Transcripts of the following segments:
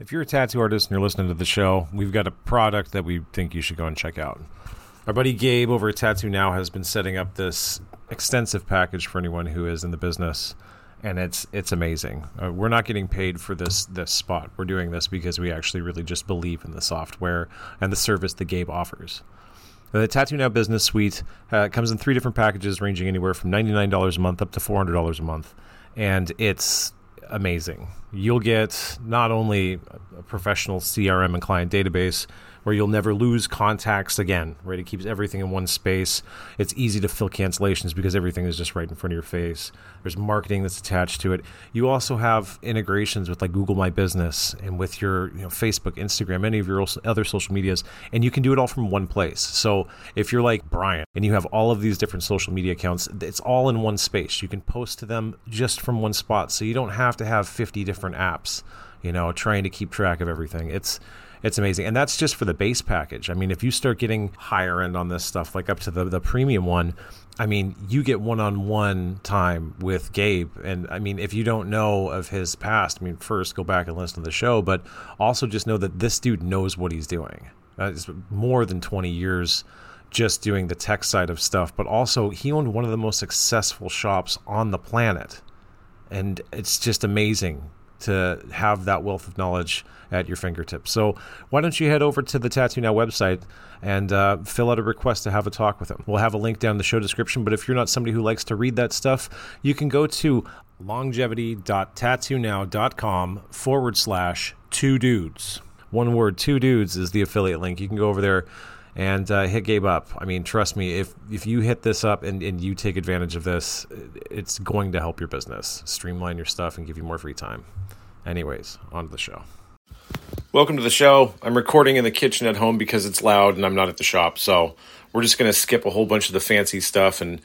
If you're a tattoo artist and you're listening to the show, we've got a product that we think you should go and check out. Our buddy Gabe over at Tattoo Now has been setting up this extensive package for anyone who is in the business, and it's amazing. We're not getting paid for this spot. We're doing this because we actually really just believe in the software and the service that Gabe offers. The Tattoo Now Business Suite comes in three different packages ranging anywhere from $99 a month up to $400 a month, and it's amazing. You'll get not only a professional CRM and client database where you'll never lose contacts again, right? It keeps everything in one space. It's easy to fill cancellations because everything is just right in front of your face. There's marketing that's attached to it. You also have integrations with like Google My Business and with your Facebook, Instagram, any of your other social medias, and you can do it all from one place. So if you're like Brian and you have all of these different social media accounts, it's all in one space. You can post to them just from one spot. So you don't have to have 50 different apps, trying to keep track of everything. It's amazing. And that's just for the base package. I mean, if you start getting higher end on this stuff, like up to the premium one, I mean, you get one-on-one time with Gabe. And I mean, if you don't know of his past, I mean, first go back and listen to the show, but also just know that this dude knows what he's doing. It's more than 20 years just doing the tech side of stuff, but also he owned one of the most successful shops on the planet. And it's just amazing to have that wealth of knowledge at your fingertips. So why don't you head over to the Tattoo Now website and fill out a request to have a talk with them. We'll have a link down in the show description, but if you're not somebody who likes to read that stuff, you can go to longevity.tattoonow.com/two dudes. One word, two dudes is the affiliate link. You can go over there and hit Gabe up. I mean, trust me, if you hit this up and you take advantage of this, it's going to help your business, streamline your stuff, and give you more free time. Anyways, on to the show. Welcome to the show. I'm recording in the kitchen at home because it's loud and I'm not at the shop. So we're just going to skip a whole bunch of the fancy stuff and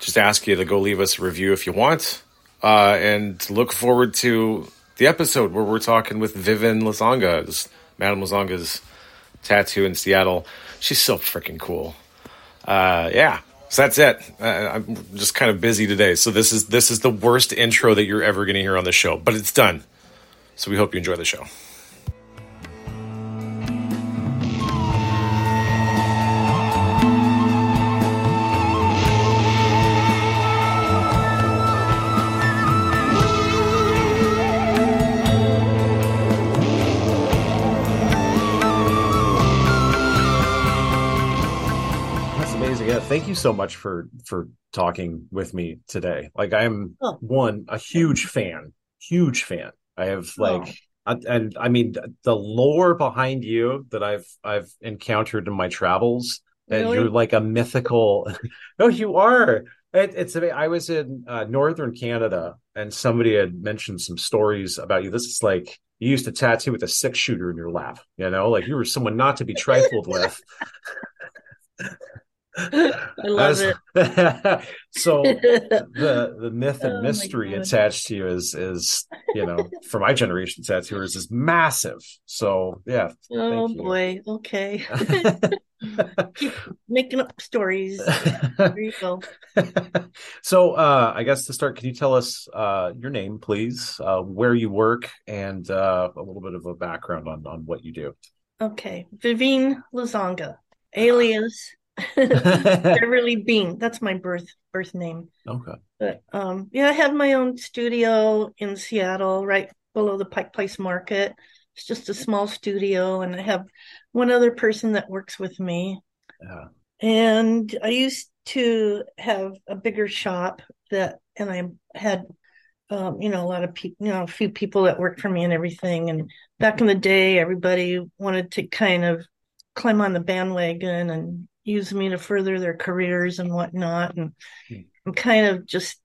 just ask you to go leave us a review if you want. And look forward to the episode where we're talking with Vyvyn Lazonga, Madame Lazonga's tattoo in Seattle. She's so freaking cool. Yeah. So that's it. I'm just kind of busy today. So this is the worst intro that you're ever going to hear on the show, but it's done. So we hope you enjoy the show. Thank you so much for talking with me today. Like, I am a huge fan. I have I mean the lore behind you that I've encountered in my travels. Really? That you're like a mythical. No, you are. It's I was in northern Canada and somebody had mentioned some stories about you. This is like, you used to tattoo with a 6-shooter in your lap. Like you were someone not to be trifled with. I love it. So the myth and mystery attached to you is for my generation tattooers is massive. So yeah. Oh boy. Okay. Keep making up stories. There you go. So I guess to start, can you tell us your name, please, where you work, and a little bit of a background on what you do? Okay. Vyvyn Lazonga, alias Beverly Bean. That's my birth name. Okay. But I have my own studio in Seattle, right below the Pike Place Market. It's just a small studio, and I have one other person that works with me. Yeah. And I used to have a bigger shop and I had a lot of people, a few people that worked for me and everything. And back in the day, everybody wanted to kind of climb on the bandwagon and use me to further their careers and whatnot. And I'm kind of just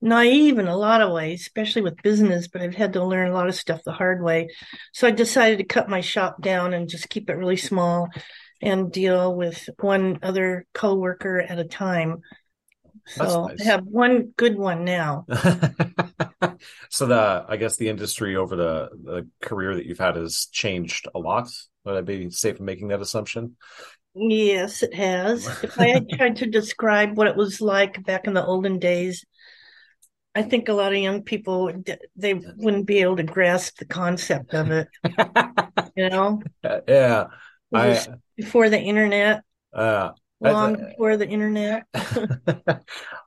naive in a lot of ways, especially with business, but I've had to learn a lot of stuff the hard way. So I decided to cut my shop down and just keep it really small and deal with one other coworker at a time. So nice. I have one good one now. So I guess the industry over the career that you've had has changed a lot. Would I be safe in making that assumption? Yes, it has. If I had tried to describe what it was like back in the olden days, I think a lot of young people, they wouldn't be able to grasp the concept of it, you know? Yeah. Before the internet, before the internet.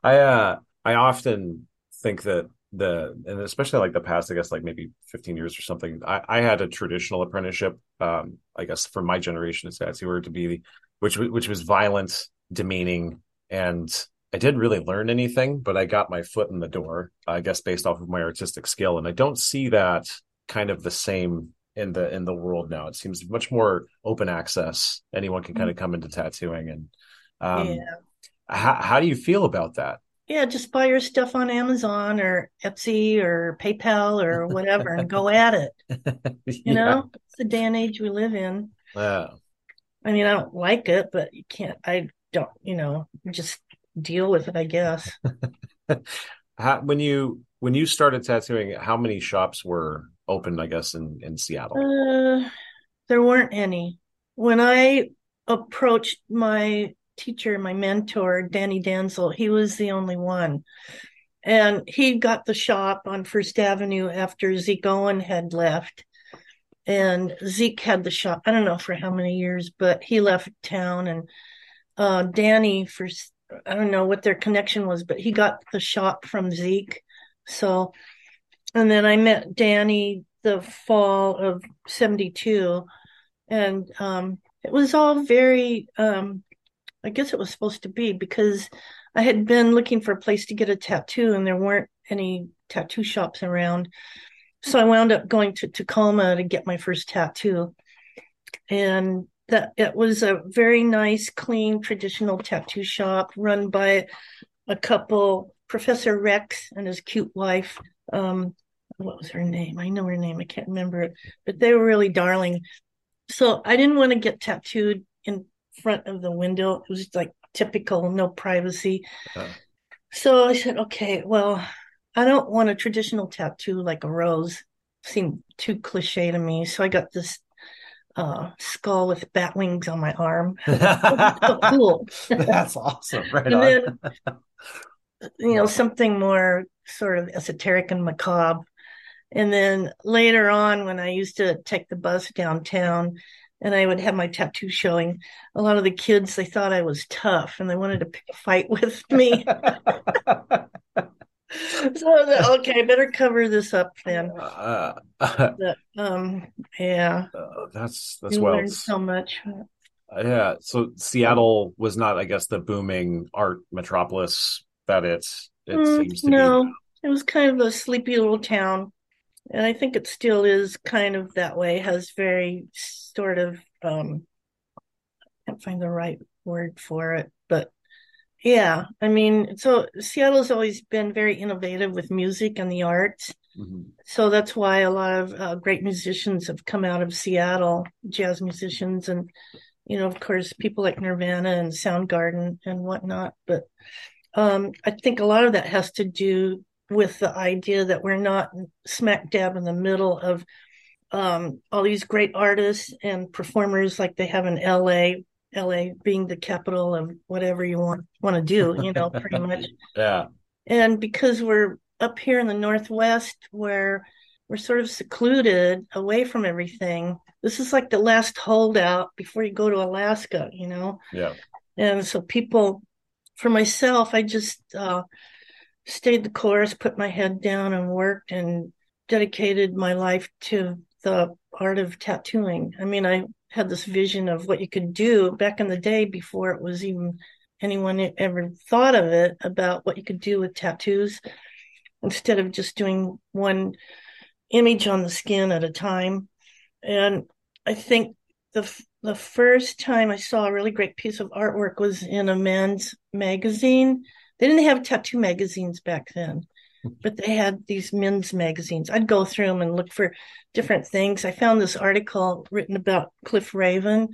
I often think that and especially like the past, I guess, like maybe 15 years or something, I had a traditional apprenticeship, I guess for my generation, as guys who were to be, which was violent, demeaning, and I didn't really learn anything, but I got my foot in the door, I guess, based off of my artistic skill. And I don't see that kind of the same in the world now. It seems much more open access. Anyone can kind of come into tattooing. And how do you feel about that? Yeah, just buy your stuff on Amazon or Etsy or PayPal or whatever and go at it. You know, it's the day and age we live in. Wow. I mean, I don't like it, but you can't, I don't, you know, just deal with it, I guess. When you started tattooing, how many shops were open, I guess, in Seattle? There weren't any. When I approached my teacher, my mentor, Danny Danzel, he was the only one. And he got the shop on First Avenue after Zeke Owen had left. And Zeke had the shop, I don't know for how many years, but he left town. And Danny, for I don't know what their connection was, but he got the shop from Zeke. So, and then I met Danny the fall of 72. And it was all very... I guess it was supposed to be, because I had been looking for a place to get a tattoo and there weren't any tattoo shops around. So I wound up going to Tacoma to get my first tattoo. And that it was a very nice, clean, traditional tattoo shop run by a couple, Professor Rex and his cute wife. What was her name? I know her name. I can't remember it, but they were really darling. So I didn't want to get tattooed in front of the window. It was like typical, no privacy. So I said, okay, well, I don't want a traditional tattoo like a rose. Seemed too cliche to me. So I got this skull with bat wings on my arm. So cool. That's awesome. Right and on. Then, you know, something more sort of esoteric and macabre. And then later on, when I used to take the bus downtown, and I would have my tattoo showing, a lot of the kids, they thought I was tough and they wanted to pick a fight with me. So, okay, I better cover this up then. Yeah. That's wild. You learned so much. Yeah. So Seattle was not, I guess, the booming art metropolis that it seems to be. No, it was kind of a sleepy little town. And I think it still is kind of that way, has very sort of, I can't find the right word for it, but yeah, I mean, so Seattle's always been very innovative with music and the arts. Mm-hmm. So that's why a lot of great musicians have come out of Seattle, jazz musicians, and, you know, of course, people like Nirvana and Soundgarden and whatnot. But I think a lot of that has to do with the idea that we're not smack dab in the middle of all these great artists and performers like they have in LA being the capital of whatever you want to do, you know, pretty much. Yeah. And because we're up here in the Northwest where we're sort of secluded away from everything, this is like the last holdout before you go to Alaska, you know? Yeah. And so people, for myself, I just... stayed the course, put my head down and worked and dedicated my life to the art of tattooing. I mean, I had this vision of what you could do back in the day before it was even anyone ever thought of it, about what you could do with tattoos instead of just doing one image on the skin at a time. And I think the first time I saw a really great piece of artwork was in a men's magazine. They didn't have tattoo magazines back then, but they had these men's magazines. I'd go through them and look for different things. I found this article written about Cliff Raven,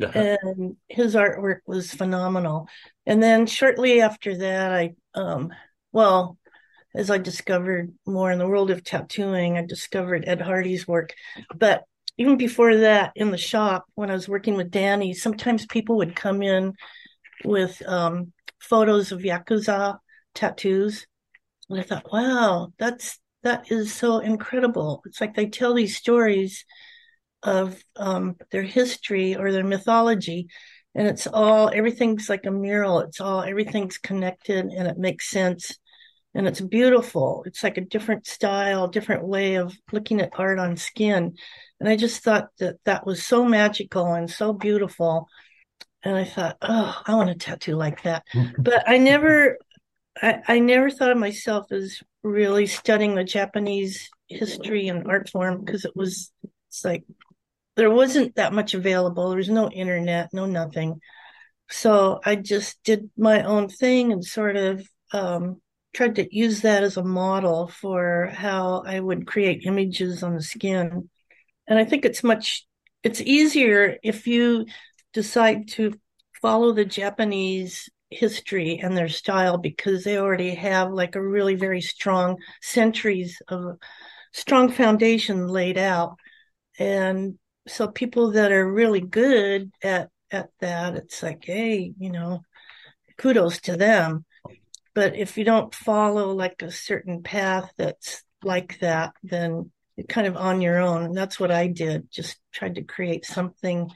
and his artwork was phenomenal. And then shortly after that, as I discovered more in the world of tattooing, I discovered Ed Hardy's work. But even before that, in the shop, when I was working with Danny, sometimes people would come in with photos of Yakuza tattoos. And I thought, wow, that is so incredible. It's like they tell these stories of their history or their mythology, and it's all, everything's like a mural. It's all, everything's connected, and it makes sense. And it's beautiful. It's like a different style, different way of looking at art on skin. And I just thought that was so magical and so beautiful. And I thought, oh, I want a tattoo like that. But I never thought of myself as really studying the Japanese history and art form, because it's like there wasn't that much available. There was no internet, no nothing. So I just did my own thing and sort of tried to use that as a model for how I would create images on the skin. And I think it's easier if you decide to follow the Japanese history and their style, because they already have like a really very strong, centuries of strong foundation laid out. And so people that are really good at that, it's like, hey, kudos to them. But if you don't follow like a certain path that's like that, then you're kind of on your own. And that's what I did. Just tried to create something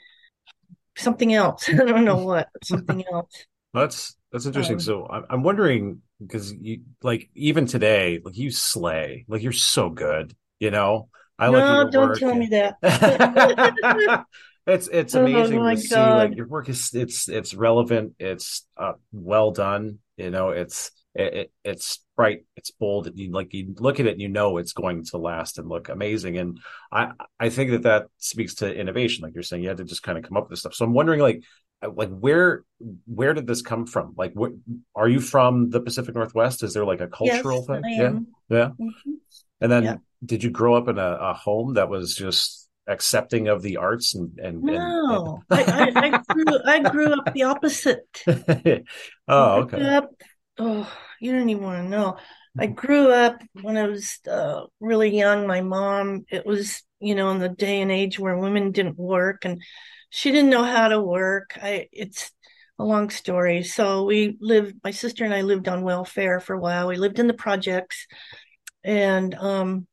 else. I don't know what, but something else. That's interesting. So I'm wondering, because you, like, even today, like, you slay, like, you're so good, I love your work. No, don't tell me that. It's amazing to see, like, your work is, it's relevant. It's well done. It's bright, it's bold, and you look at it and it's going to last and look amazing. And I think that speaks to innovation, like you're saying. You had to just kind of come up with this stuff. So I'm wondering, like where did this come from? Like, are you from the Pacific Northwest? Is there like a cultural thing? Yeah. Mm-hmm. And then did you grow up in a home that was just accepting of the arts No, I grew up the opposite. Oh, okay. You don't even want to know. I grew up when I was really young. My mom, it was, in the day and age where women didn't work, and she didn't know how to work. It's a long story. So my sister and I lived on welfare for a while. We lived in the projects. And then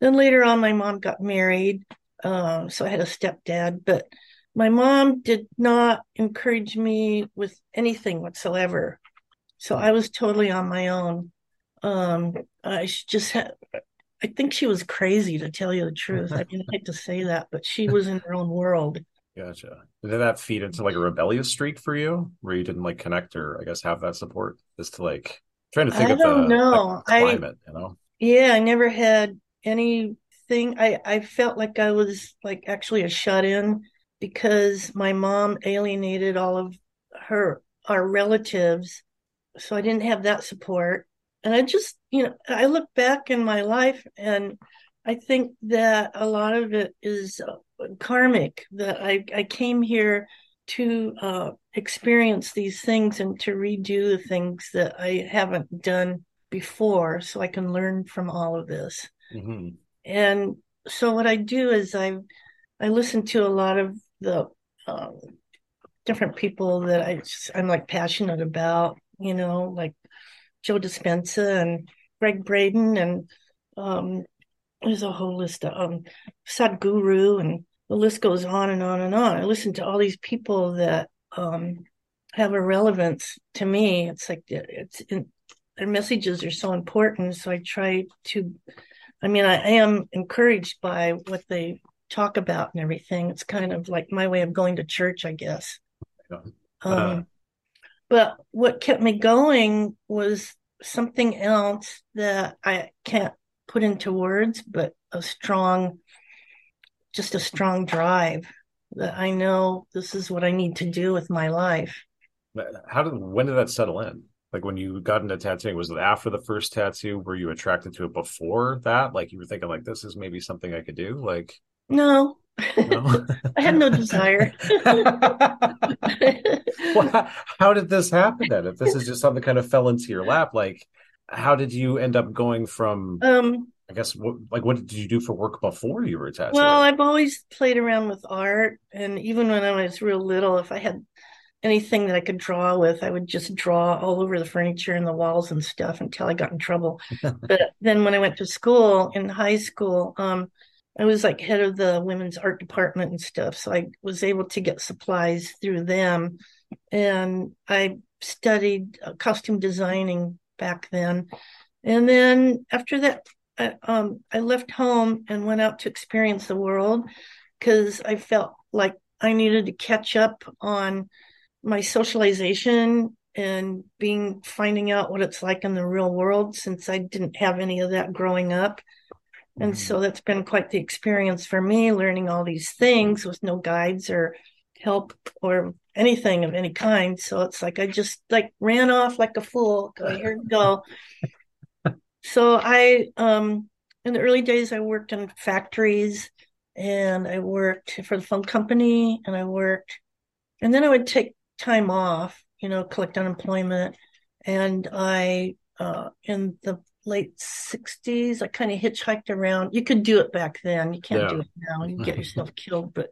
later on, my mom got married. So I had a stepdad, but my mom did not encourage me with anything whatsoever. So I was totally on my own. I think she was crazy, to tell you the truth. I mean, I hate to say that, but she was in her own world. Gotcha. Did that feed into like a rebellious streak for you, where you didn't like connect or I guess have that support? Just to like trying to think of the climate, Yeah, I never had any. I felt like I was like actually a shut-in, because my mom alienated all of our relatives, so I didn't have that support. And I just I look back in my life and I think that a lot of it is karmic, that I came here to experience these things and to redo the things that I haven't done before, so I can learn from all of this. Mm-hmm. And so what I do is I listen to a lot of the different people that I'm like passionate about, like Joe Dispenza and Greg Braden, and there's a whole list of Sadhguru, and the list goes on and on and on. I listen to all these people that have a relevance to me. It's like their messages are so important. So I try to. I am encouraged by what they talk about and everything. It's kind of like my way of going to church, I guess. But what kept me going was something else that I can't put into words, but a strong drive that I know this is what I need to do with my life. When did that settle in? Like, when you got into tattooing, was it after the first tattoo? Were you attracted to it before that? Like, you were thinking, like, this is maybe something I could do? Like, no. I had no desire. Well, how did this happen then? If this is just something that kind of fell into your lap, like, how did you end up going from, what did you do for work before you were tattooing? Well, I've always played around with art. And even when I was real little, if I had anything that I could draw with, I would just draw all over the furniture and the walls and stuff until I got in trouble. But then when I went to school, in high school, I was like head of the women's art department and stuff. So I was able to get supplies through them. And I studied costume designing back then. And then after that, I left home and went out to experience the world because I felt like I needed to catch up on my socialization and finding out what it's like in the real world, since I didn't have any of that growing up. And so that's been quite the experience for me, learning all these things with no guides or help or anything of any kind. So it's like I just like ran off like a fool. Go, here you go. So I, in the early days, I worked in factories and I worked for the phone company and and then I would take time off, collect unemployment. And I, in the late 60s, I kind of hitchhiked around. You could do it back then. You can't do it now. You get yourself killed. But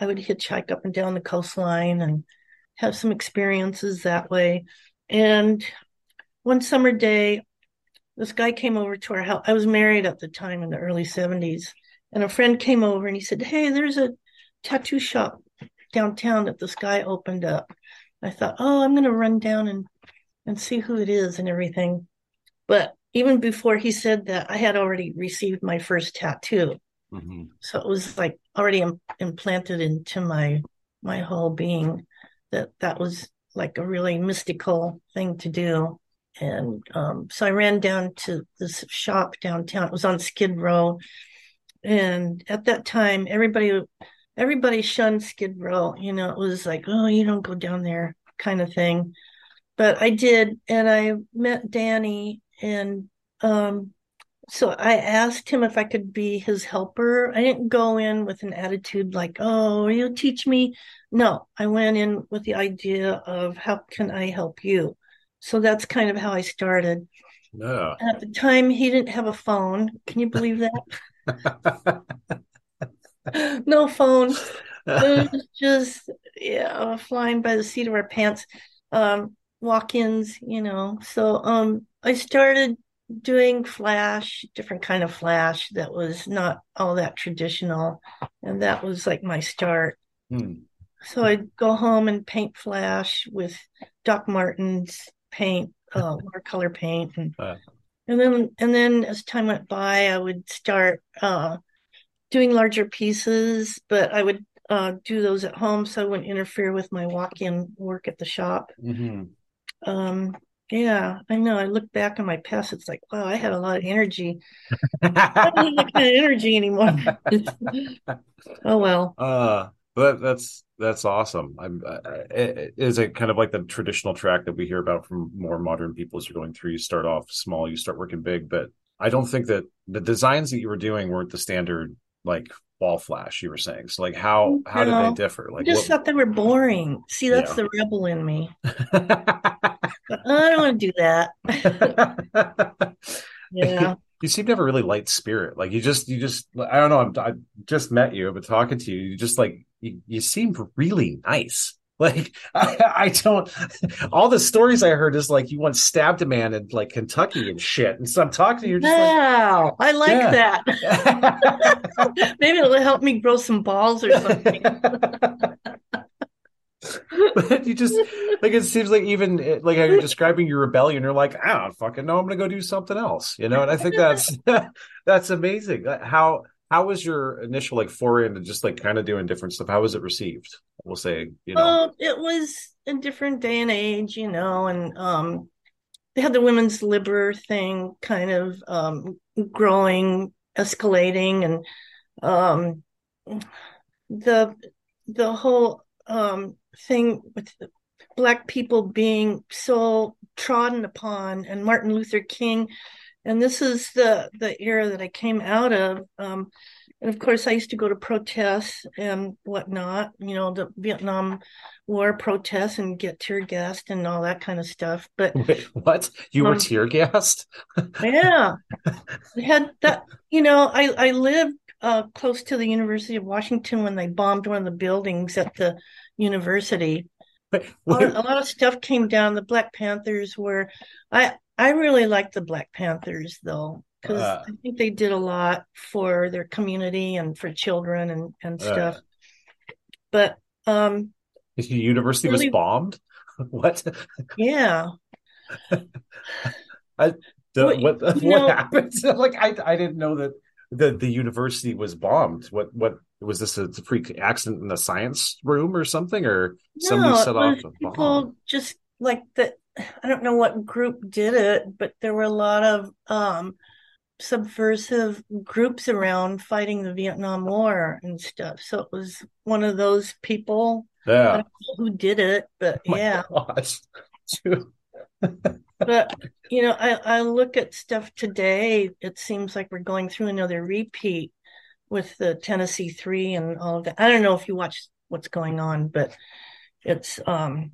I would hitchhike up and down the coastline and have some experiences that way. And one summer day, this guy came over to our house. I was married at the time in the early 70s. And a friend came over and he said, "Hey, there's a tattoo shop downtown that this guy opened up." I thought, oh, I'm going to run down and see who it is and everything. But even before he said that, I had already received my first tattoo. Mm-hmm. So it was like already implanted into my whole being that was like a really mystical thing to do. And so I ran down to this shop downtown. It was on Skid Row. And at that time, everybody shunned Skid Row. It was like, oh, you don't go down there kind of thing. But I did. And I met Danny. And so I asked him if I could be his helper. I didn't go in with an attitude like, oh, you'll teach me. No, I went in with the idea of how can I help you? So that's kind of how I started. Yeah. At the time, he didn't have a phone. Can you believe that? No phone. It was just flying by the seat of our pants. Walk-ins, So I started doing flash, different kind of flash that was not all that traditional. And that was like my start. Mm. So I'd go home and paint flash with Doc Martin's paint, watercolor paint. And then as time went by, I would start doing larger pieces, but I would do those at home so I wouldn't interfere with my walk-in work at the shop. Mm-hmm. Yeah, I know. I look back on my past. It's like, wow, I had a lot of energy. I don't have that kind of energy anymore. Oh, well. But that's awesome. Is it kind of like the traditional track that we hear about from more modern people as you're going through? You start off small, you start working big, but I don't think that the designs that you were doing weren't the standard, like wall flash you were saying. So like, how did they differ? Like, I just thought they were boring. See, that's the rebel in me. I don't want to do that. Yeah. You seem to have a really light spirit. Like you just, I don't know. I just met you. I've been talking to you. You just like, you seem really nice. Like I don't, all the stories I heard is like, you once stabbed a man in like Kentucky and shit. And so I'm talking to you. Just wow. Like, I like that. Maybe it'll help me grow some balls or something. But you just like, it seems like even like how you're describing your rebellion, you're like, I don't fucking know, I'm gonna go do something else, and I think that's that's amazing. How was your initial like foray into just like kind of doing different stuff? How was it received? We'll say it was a different day and age, and they had the women's liber thing kind of growing, escalating, and the whole thing with Black people being so trodden upon, and Martin Luther King, and this is the era that I came out of, and of course I used to go to protests and whatnot, the Vietnam War protests, and get tear gassed and all that kind of stuff. But wait, what? You were tear gassed? Yeah, I had that. I lived close to the University of Washington when they bombed one of the buildings at the university. A lot of stuff came down. The Black Panthers were, I really liked the Black Panthers though, because I think they did a lot for their community and for children and stuff. But the university was bombed. What? Yeah. What happened? I didn't know that the university was bombed. What was this a freak accident in the science room or something, or somebody set off a bomb? People just like that. I don't know what group did it, but there were a lot of subversive groups around fighting the Vietnam War and stuff. So it was one of those people. Yeah. I don't know who did it, but But you know, I look at stuff today. It seems like we're going through another repeat with the Tennessee Three and all of that. I don't know if you watch what's going on, but it's I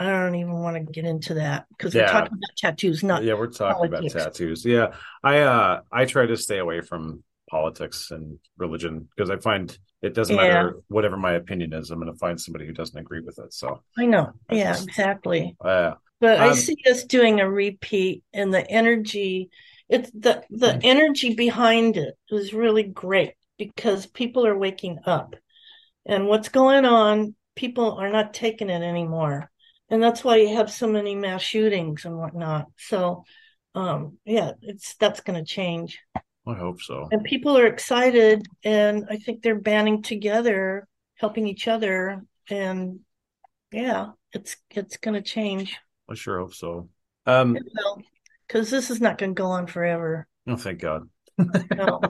don't even want to get into that because we're talking about tattoos, not we're talking politics. About tattoos. Yeah, I try to stay away from politics and religion because I find it doesn't matter whatever my opinion is. I'm going to find somebody who doesn't agree with it. So I know, exactly. But I see us doing a repeat, and the energy. It's the energy behind it is really great because people are waking up, and what's going on. People are not taking it anymore. And that's why you have so many mass shootings and whatnot. So, that's going to change. I hope so. And people are excited. And I think they're banding together, helping each other. And, it's going to change. I sure hope so. Because this is not going to go on forever. Oh, thank God. No.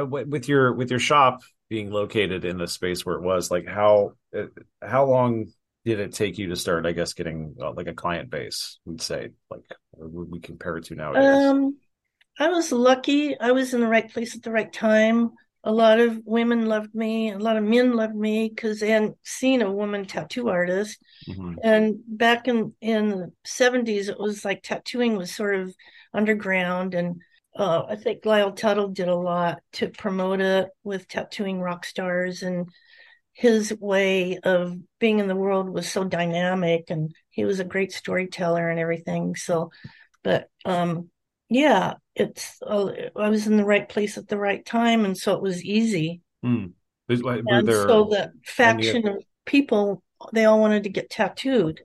With your shop being located in the space where it was, like how long did it take you to start, I guess, getting like a client base, we'd say, like we compare it to nowadays? I was lucky. I was in the right place at the right time. A lot of women loved me. A lot of men loved me because they hadn't seen a woman tattoo artist. Mm-hmm. And back in the 70s, it was like tattooing was sort of underground, and I think Lyle Tuttle did a lot to promote it with tattooing rock stars, and his way of being in the world was so dynamic, and he was a great storyteller and everything. So, but I was in the right place at the right time, and so it was easy. Mm. And so the faction of people, they all wanted to get tattooed.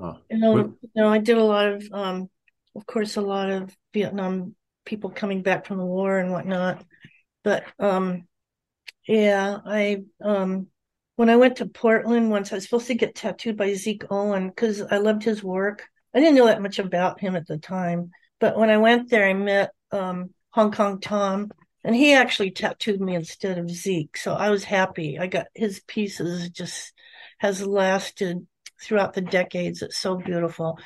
I did a lot of Vietnam people coming back from the war and whatnot. But when I went to Portland once, I was supposed to get tattooed by Zeke Owen because I loved his work. I didn't know that much about him at the time. But when I went there, I met Hong Kong Tom, and he actually tattooed me instead of Zeke. So I was happy. I got his pieces, just has lasted throughout the decades. It's so beautiful.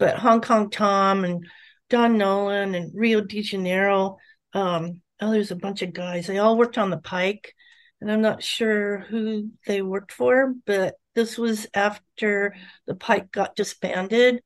But Hong Kong Tom and Don Nolan and Rio de Janeiro. There's a bunch of guys. They all worked on the Pike, and I'm not sure who they worked for, but this was after the Pike got disbanded.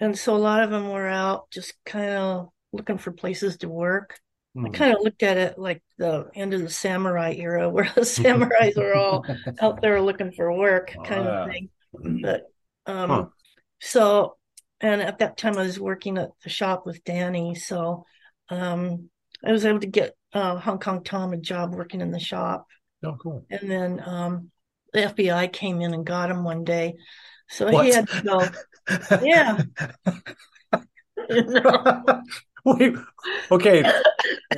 And so a lot of them were out just kind of looking for places to work. Mm. I kind of looked at it like the end of the samurai era, where the samurais were all out there looking for work kind of thing. But And at that time, I was working at the shop with Danny. So I was able to get Hong Kong Tom a job working in the shop. Oh, cool. And then the FBI came in and got him one day. So he had to go. Yeah. Wait, okay.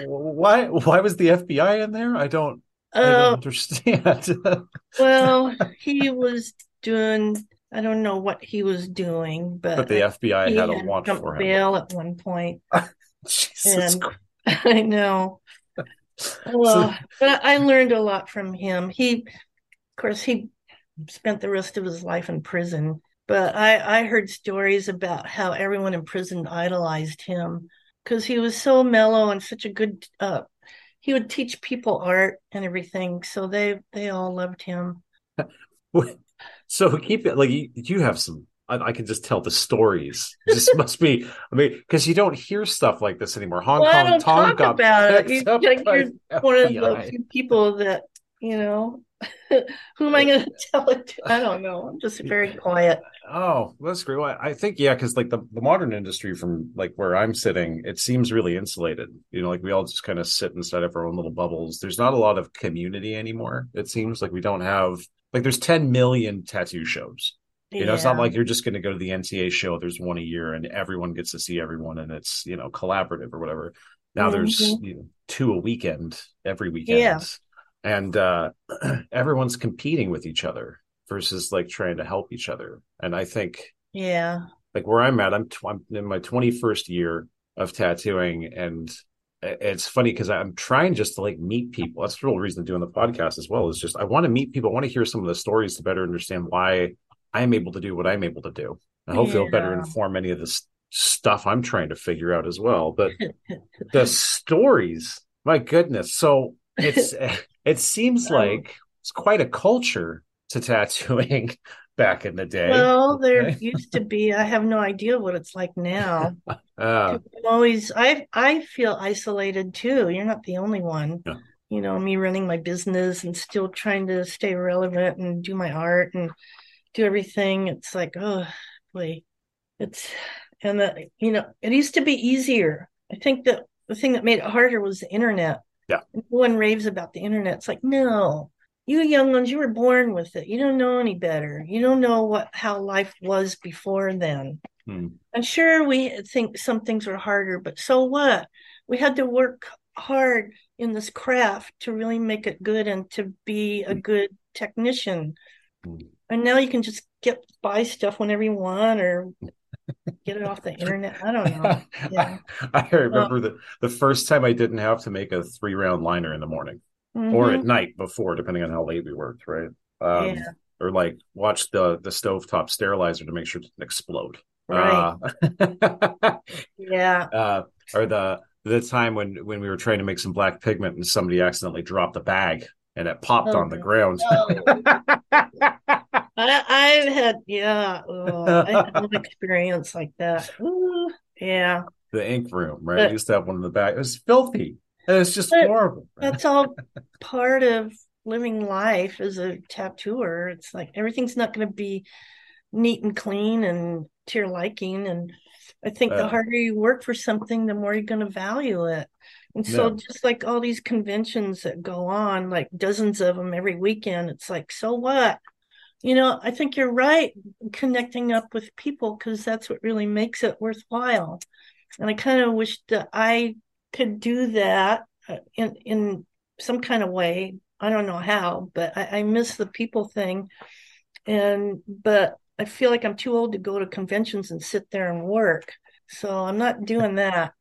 Why was the FBI in there? I don't understand. Well, he was doing... I don't know what he was doing, but the FBI had a warrant for him. Bail at one point. Jesus Christ. I know. Well, but I learned a lot from him. He spent the rest of his life in prison. But I heard stories about how everyone in prison idolized him because he was so mellow and such a good. He would teach people art and everything, so they all loved him. So keep it like you have some. I can just tell the stories. This must be. I mean, because you don't hear stuff like this anymore. Hong Kong Tom got picked up by the FBI. You're one of the few people that Who am I going to tell it to? I don't know. I'm just very quiet. Oh, that's great. Well, I think, yeah, because like the modern industry from like where I'm sitting, it seems really insulated. You know, like we all just kind of sit inside of our own little bubbles. There's not a lot of community anymore. It seems like we don't have, like there's 10 million tattoo shows. You know, it's not like you're just going to go to the NTA show. There's one a year and everyone gets to see everyone and it's, you know, collaborative or whatever. Now there's you know, two a weekend, every weekend. Yeah. And everyone's competing with each other versus like trying to help each other. And I think, like where I'm at, I'm in my 21st year of tattooing. And it's funny because I'm trying just to like meet people. That's the real reason of doing the podcast as well, is just I want to meet people. I want to hear some of the stories to better understand why I'm able to do what I'm able to do. I hope it'll better inform any of this stuff I'm trying to figure out as well. But the stories, my goodness. So it's it seems like it's quite a culture to tattooing back in the day. Well, there used to be. I have no idea what it's like now. I feel isolated too. You're not the only one. Yeah. You know, me running my business and still trying to stay relevant and do my art and do everything. It's like, oh boy, it's, and you know, it used to be easier. I think that the thing that made it harder was the internet. Yeah. No one raves about the internet. It's like, no, you young ones, you were born with it. You don't know any better. You don't know how life was before then. And sure, we think some things were harder, but so what? We had to work hard in this craft to really make it good and to be a good technician. And now you can just buy stuff whenever you want or get it off the internet. I don't know. Yeah. I remember the first time I didn't have to make a 3-round liner in the morning or at night before, depending on how late we worked, right? Or like watch the stovetop sterilizer to make sure it didn't explode. Right. Or the time when we were trying to make some black pigment and somebody accidentally dropped a bag and it popped on the ground. I've had, I had an experience like that. The ink room, right? I used to have one in the back. It was filthy. It was just horrible. Right? That's all part of living life as a tattooer. It's like everything's not going to be neat and clean and to your liking. And I think the harder you work for something, the more you're going to value it. And so just like all these conventions that go on, like dozens of them every weekend, it's like, so what? You know, I think you're right, connecting up with people, because that's what really makes it worthwhile. And I kind of wish that I could do that in some kind of way. I don't know how, but I miss the people thing. But I feel like I'm too old to go to conventions and sit there and work. So I'm not doing that.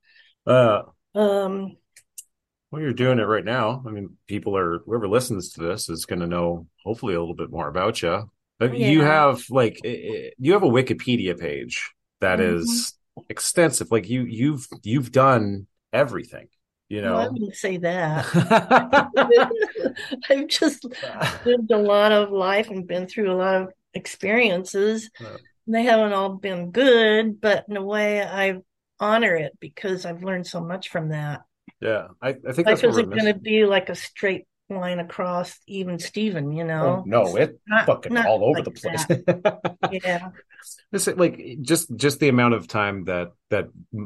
Well, you're doing it right now. I mean, whoever listens to this is going to know hopefully a little bit more about you. But you have you have a Wikipedia page that is extensive. Like you've done everything. You know, well, I wouldn't say that. I've just lived a lot of life and been through a lot of experiences. They haven't all been good, but in a way, I honor it because I've learned so much from that. Yeah, I think life isn't going to be like a straight line across even Steven, you know? Oh, no, it's not all over like the place. Listen, like just the amount of time that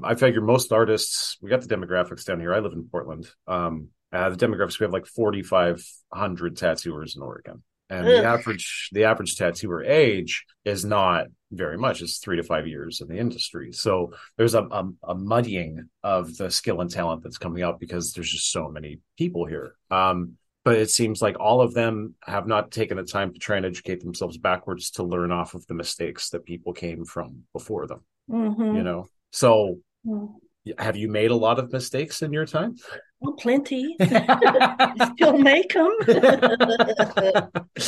I figure most artists, we got the demographics down here. I live in Portland. The demographics, we have like 4,500 tattooers in Oregon. And the average tattooer age is not very much. It's 3 to 5 years in the industry. So there's a muddying of the skill and talent that's coming up because there's just so many people here. But it seems like all of them have not taken the time to try and educate themselves backwards to learn off of the mistakes that people came from before them. You know, so have you made a lot of mistakes in your time? Oh, plenty. Still make them.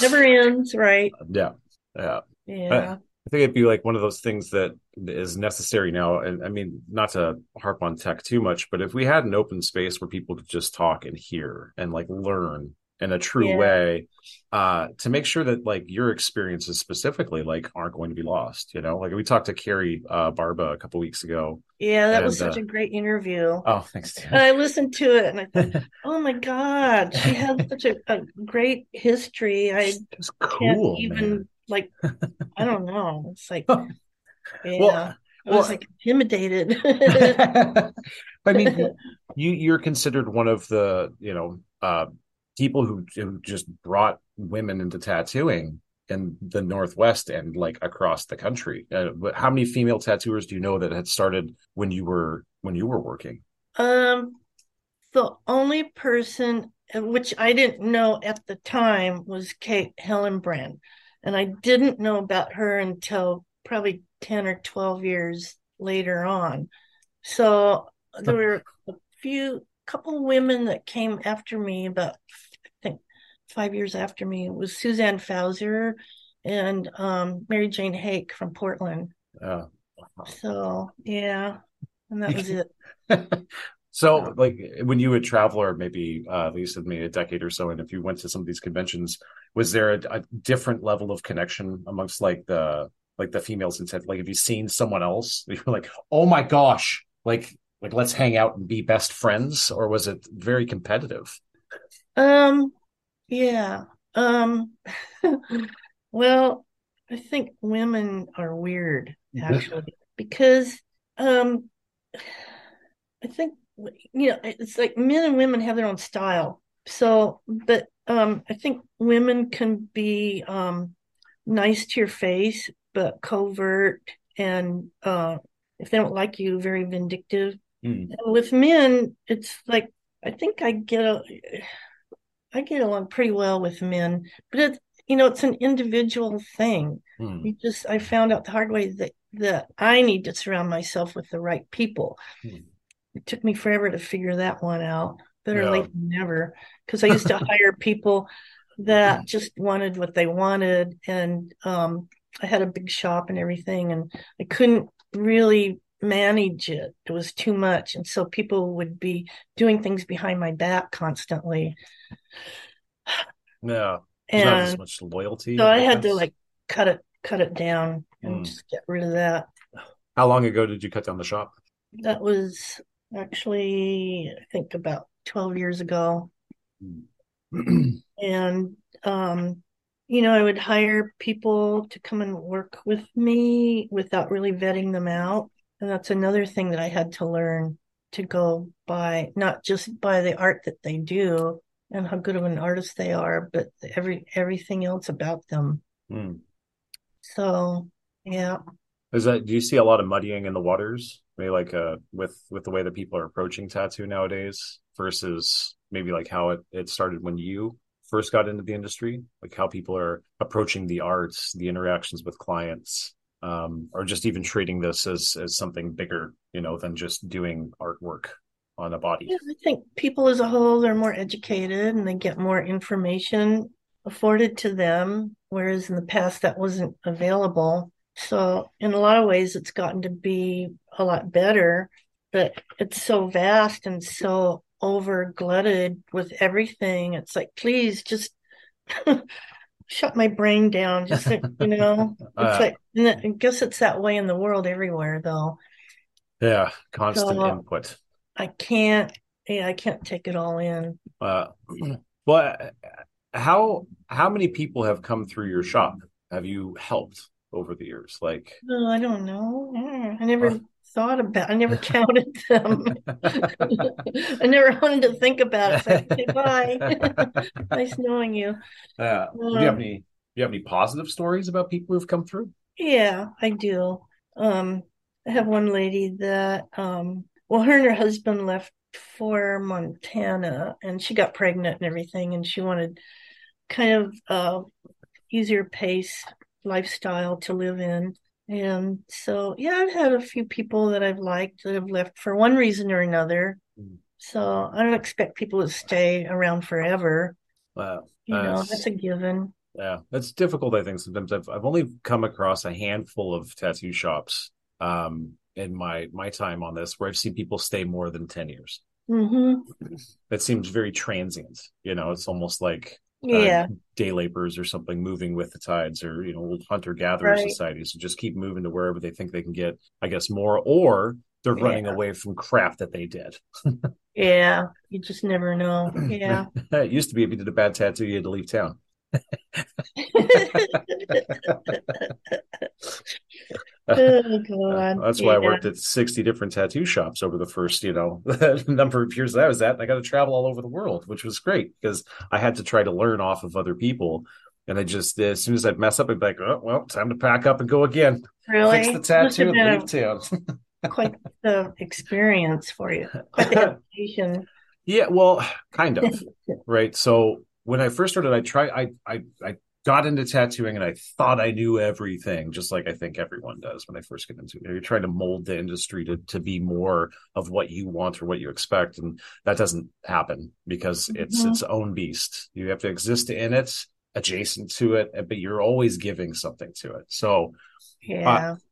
Never ends, right? Yeah. I think it'd be like one of those things that is necessary now. And I mean, not to harp on tech too much, but if we had an open space where people could just talk and hear and like learn in a true way, to make sure that like your experiences specifically like aren't going to be lost, you know. Like we talked to Carrie Barba a couple weeks ago. Yeah, that was such a great interview. Oh, thanks, Dan. And I listened to it and I thought, oh my God, she has such a great history. It's cool, can't even like I don't know. It's like I was like intimidated. I mean, you're considered one of the, you know, people who just brought women into tattooing in the Northwest and like across the country. How many female tattooers do you know that had started when you were working? The only person which I didn't know at the time was Kate Hillenbrand, and I didn't know about her until probably 10 or 12 years later on. So there were a couple women that came after me about, I think, 5 years after me. It was Suzanne Fauser and Mary Jane Hake from Portland. Oh, wow. So, yeah. And that was it. So, like, when you would travel, or maybe Lisa made a decade or so, and if you went to some of these conventions, was there a different level of connection amongst, like, the females in tattooing? Like, have you seen someone else? You were like, oh, my gosh. Like, let's hang out and be best friends? Or was it very competitive? Well, I think women are weird, actually, because I think, you know, it's like men and women have their own style. So, but I think women can be nice to your face, but covert, and if they don't like you, very vindictive. And with men, it's like I think I get along pretty well with men, but it's, you know, it's an individual thing. I found out the hard way that I need to surround myself with the right people. It took me forever to figure that one out. Better late than never, because I used to hire people that just wanted what they wanted, and I had a big shop and everything, and I couldn't really manage it. It was too much. And so people would be doing things behind my back constantly. Yeah. And not as much loyalty. So I had to like cut it down and just get rid of that. How long ago did you cut down the shop? That was actually, I think, about 12 years ago. And, you know, I would hire people to come and work with me without really vetting them out. And that's another thing that I had to learn, to go by, not just by the art that they do and how good of an artist they are, but everything else about them. So, yeah. Do you see a lot of muddying in the waters? Maybe like with the way that people are approaching tattoo nowadays versus maybe like how it started when you first got into the industry, like how people are approaching the arts, the interactions with clients, or just even treating this as something bigger, you know, than just doing artwork on a body. Yeah, I think people as a whole are more educated and they get more information afforded to them, whereas in the past that wasn't available. So in a lot of ways, it's gotten to be a lot better, but it's so vast and so over-glutted with everything. It's like, please just shut my brain down. Just, you know, it's like, and I guess it's that way in the world everywhere, though. Yeah, constant input. I can't take it all in. But how many people have come through your shop? Have you helped over the years? Like, no, I don't know. I never thought about. I never counted them. I never wanted to think about it. So I said, bye. Nice knowing you. Do you have any positive stories about people who've come through? Yeah, I do. I have one lady that her and her husband left for Montana, and she got pregnant and everything, and she wanted kind of easier pace lifestyle to live in. And so, yeah, I've had a few people that I've liked that have left for one reason or another. So I don't expect people to stay around forever. Wow. You know, that's a given. Yeah, that's difficult, I think, sometimes. I've only come across a handful of tattoo shops in my time on this where I've seen people stay more than 10 years. Mm-hmm. That seems very transient. You know, it's almost like day laborers or something moving with the tides, or, you know, old hunter-gatherer societies who just keep moving to wherever they think they can get, I guess, more, or they're running away from crap that they did. You just never know. Yeah. It used to be if you did a bad tattoo, you had to leave town. Oh, God. That's why I worked at 60 different tattoo shops over the first, you know, number of years that I was at. And I got to travel all over the world, which was great because I had to try to learn off of other people. And I just, as soon as I'd mess up, I'd be like, oh, well, time to pack up and go again. Really? Fix the tattoo and leave town. Quite the experience for you. Quite the education. Yeah, well, kind of. Right. So when I first started, I got into tattooing and I thought I knew everything, just like I think everyone does when they first get into it. You're trying to mold the industry to be more of what you want or what you expect. And that doesn't happen because it's its own beast. You have to exist in it, adjacent to it, but you're always giving something to it. So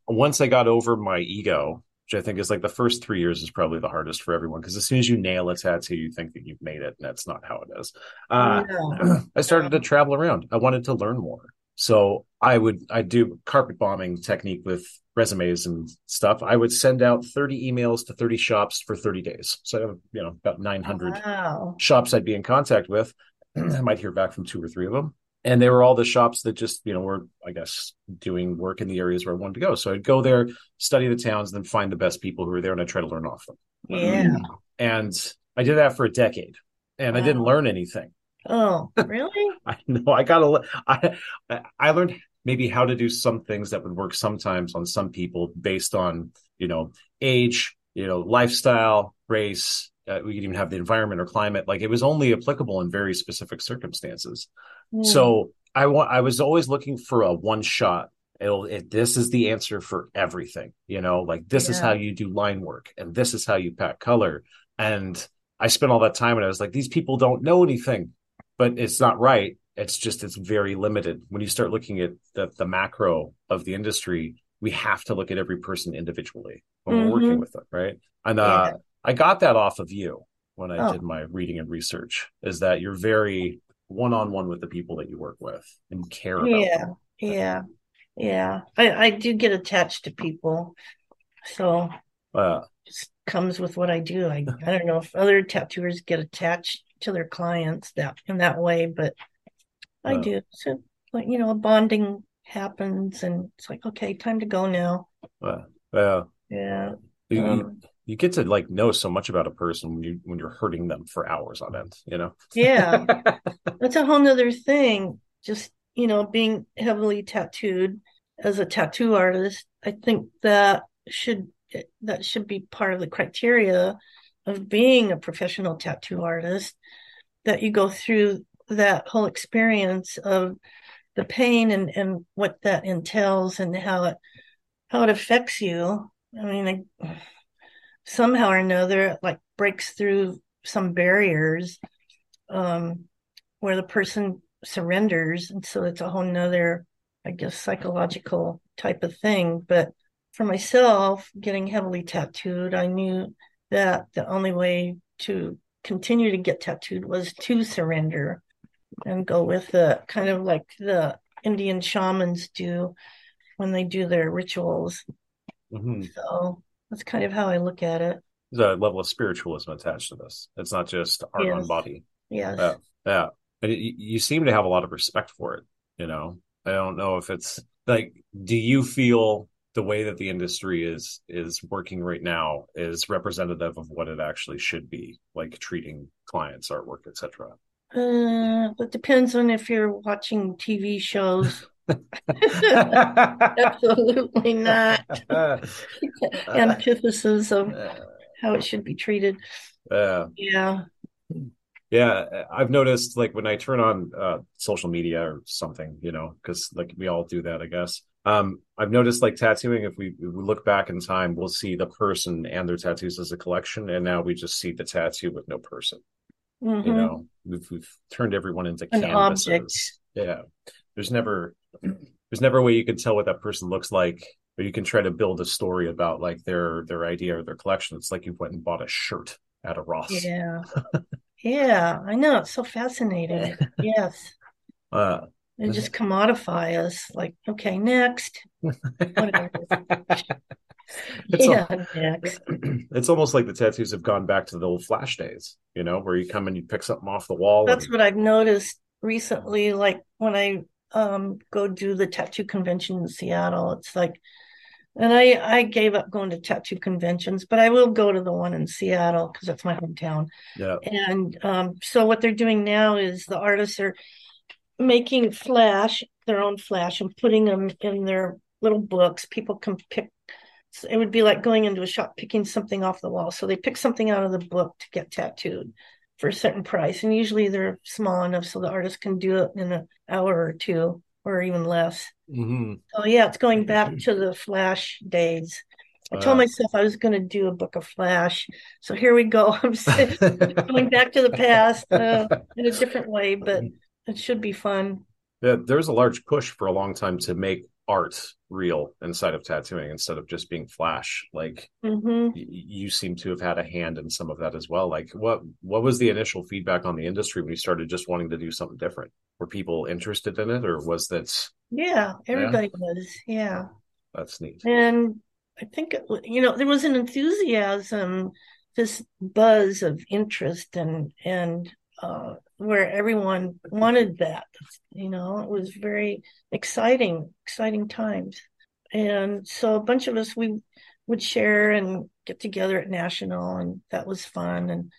once I got over my ego, which I think is like the first 3 years is probably the hardest for everyone. Because as soon as you nail a tattoo, you think that you've made it. And that's not how it is. I started to travel around. I wanted to learn more. So I do carpet bombing technique with resumes and stuff. I would send out 30 emails to 30 shops for 30 days. So, you know, about 900 shops I'd be in contact with. I might hear back from 2 or 3 of them. And they were all the shops that just, you know, were, I guess, doing work in the areas where I wanted to go. So I'd go there, study the towns, and then find the best people who were there, and I'd try to learn off them. Yeah. And I did that for a decade, and I didn't learn anything. Oh, really? I know. I learned maybe how to do some things that would work sometimes on some people based on, you know, age, you know, lifestyle, race. We could even have the environment or climate. Like, it was only applicable in very specific circumstances. Mm. So I was always looking for a one shot. This is the answer for everything, you know, like this is how you do line work and this is how you pack color. And I spent all that time and I was like, these people don't know anything, but it's not right. It's just, it's very limited. When you start looking at the macro of the industry, we have to look at every person individually when we're working with them. Right. And, I got that off of you when I did my reading and research, is that you're very one-on-one with the people that you work with and care about. Yeah. I do get attached to people. So it just comes with what I do. I don't know if other tattooers get attached to their clients in that way, but I do. So, like, you know, a bonding happens and it's like, okay, time to go now. Yeah. You get to, like, know so much about a person when you're hurting them for hours on end, you know? Yeah. That's a whole nother thing. Just, you know, being heavily tattooed as a tattoo artist, I think that should be part of the criteria of being a professional tattoo artist, that you go through that whole experience of the pain and what that entails and how it affects you. I mean, somehow or another, it, like, breaks through some barriers where the person surrenders. And so it's a whole nother, I guess, psychological type of thing. But for myself, getting heavily tattooed, I knew that the only way to continue to get tattooed was to surrender and go with the kind of like the Indian shamans do when they do their rituals. Mm-hmm. So that's kind of how I look at it. There's a level of spiritualism attached to this. It's not just art on body. Yes. Yeah. And you seem to have a lot of respect for it, you know? I don't know if it's, like, do you feel the way that the industry is working right now is representative of what it actually should be, like treating clients, artwork, et cetera? It depends on if you're watching TV shows. Absolutely not. Antithesis of how it should be treated. I've noticed, like, when I turn on social media or something, you know, because, like, we all do that, I guess. I've noticed, like, tattooing, if we look back in time, we'll see the person and their tattoos as a collection, and now we just see the tattoo with no person. Mm-hmm. You know, we've turned everyone into canvases. Object. Yeah, there's never a way you can tell what that person looks like, or you can try to build a story about, like, their idea or their collection. It's like you went and bought a shirt out of Ross. Yeah. Yeah, I know. It's so fascinating. Yes. They just commodify us. Like, okay, next. Whatever. Next. It's almost like the tattoos have gone back to the old Flash days, you know, where you come and you pick something off the wall. That's what I've noticed recently. Like when I go do the tattoo convention in Seattle, it's like, and I gave up going to tattoo conventions, but I will go to the one in Seattle because that's my hometown. Yeah. And so what they're doing now is the artists are making flash, their own flash, and putting them in their little books. People can pick. It would be like going into a shop, picking something off the wall. So they pick something out of the book to get tattooed for a certain price. And usually they're small enough so the artist can do it in an hour or two or even less. Mm-hmm. So yeah, it's going back to the Flash days. I told myself I was going to do a book of Flash. So here we go. I'm going back to the past in a different way, but it should be fun. Yeah, there's a large push for a long time to make art real inside of tattooing instead of just being Flash. Like you seem to have had a hand in some of that as well. Like what was the initial feedback on the industry when you started just wanting to do something different? Were people interested in it, or was that? Yeah, everybody was. Yeah. That's neat. And I think, you know, there was an enthusiasm, this buzz of interest and where everyone wanted that, you know. It was very exciting times. And so a bunch of us, we would share and get together at National, and that was fun. And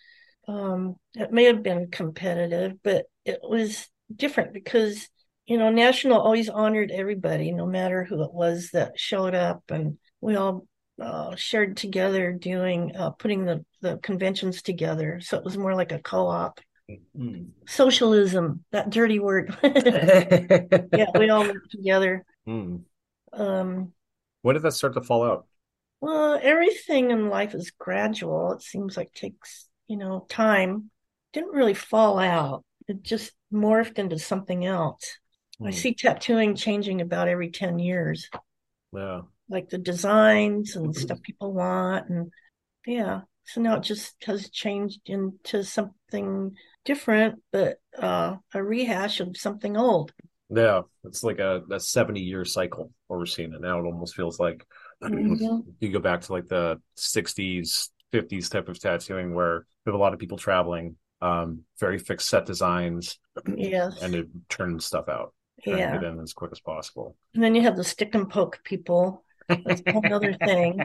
it may have been competitive, but it was different because, you know, National always honored everybody, no matter who it was that showed up. And we all shared together doing, putting the conventions together. So it was more like a co-op. Socialism, that dirty word. Yeah, we all work together. When did that start to fall out? Well, everything in life is gradual. It seems like takes, you know, time. Didn't really fall out. It just morphed into something else. I see tattooing changing about every 10 years. Yeah. Like the designs and stuff people want. And yeah. So now it just has changed into something different, but a rehash of something old. Yeah, it's like a 70-year cycle where we're seeing it now. It almost feels like you go back to like the 60s, 50s type of tattooing where we have a lot of people traveling, very fixed set designs, and it turns stuff out. Get in as quick as possible. And then you have the stick and poke people. That's another thing.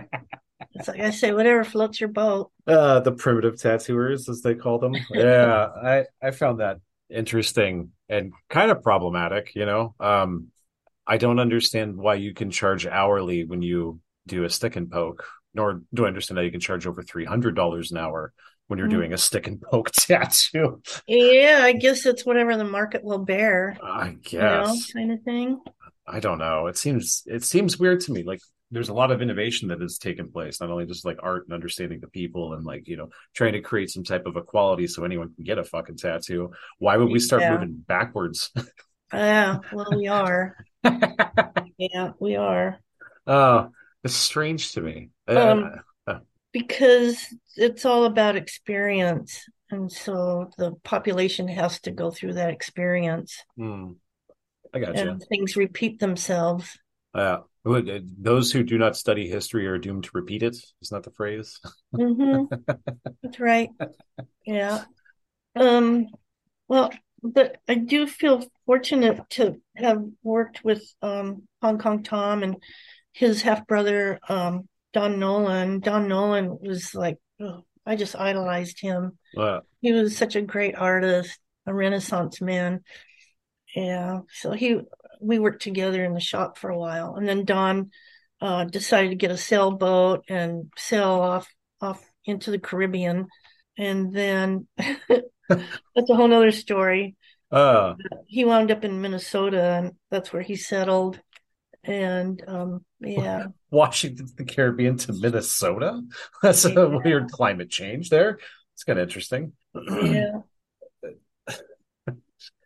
It's like I say, whatever floats your boat. The primitive tattooers, as they call them. Yeah, I found that interesting and kind of problematic, you know. I don't understand why you can charge hourly when you do a stick and poke, nor do I understand how you can charge over $300 an hour when you're doing a stick and poke tattoo. Yeah, I guess it's whatever the market will bear. I guess. You know, kind of thing. I don't know. It seems weird to me. Like, there's a lot of innovation that has taken place, not only just like art and understanding the people and like, you know, trying to create some type of equality so anyone can get a fucking tattoo. Why would we start moving backwards? Yeah, well, we are. Yeah, we are. It's strange to me. Because it's all about experience. And so the population has to go through that experience. I got you. And things repeat themselves. Yeah. Those who do not study history are doomed to repeat it. Isn't that the phrase? That's right. Yeah. Well, but I do feel fortunate to have worked with Hong Kong Tom and his half-brother, Don Nolan. Don Nolan was like, I just idolized him. Wow. He was such a great artist, a Renaissance man. Yeah. So we worked together in the shop for a while, and then Don decided to get a sailboat and sail off into the Caribbean. And then that's a whole other story. He wound up in Minnesota, and that's where he settled. And Washington to the Caribbean to Minnesota. That's a weird climate change there. It's kind of interesting. Yeah.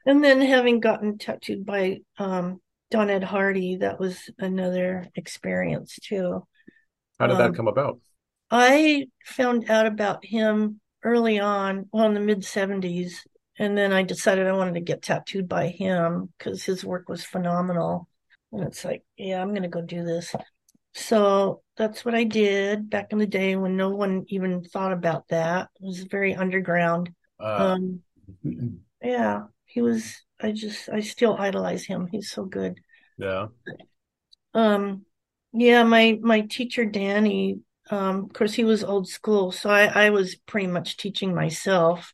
And then having gotten tattooed by Don Ed Hardy, that was another experience too. How did that come about? I found out about him early on, well, in the mid 70s. And then I decided I wanted to get tattooed by him because his work was phenomenal. And it's like, yeah, I'm going to go do this. So that's what I did back in the day when no one even thought about that. It was very underground. Yeah, he was, I still idolize him. He's so good. Yeah. Yeah, my teacher, Danny, of course, he was old school. So I was pretty much teaching myself.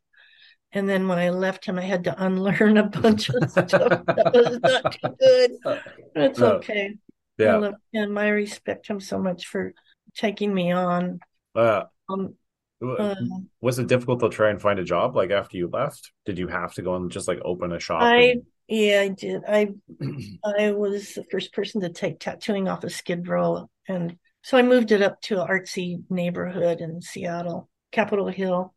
And then when I left him, I had to unlearn a bunch of stuff that was not too good. But it's okay. Yeah. I love him. I respect him so much for taking me on. Was it difficult to try and find a job like after you left? Did you have to go and just like open a shop? Yeah, I did. I was the first person to take tattooing off of Skid Row. And so I moved it up to an artsy neighborhood in Seattle, Capitol Hill.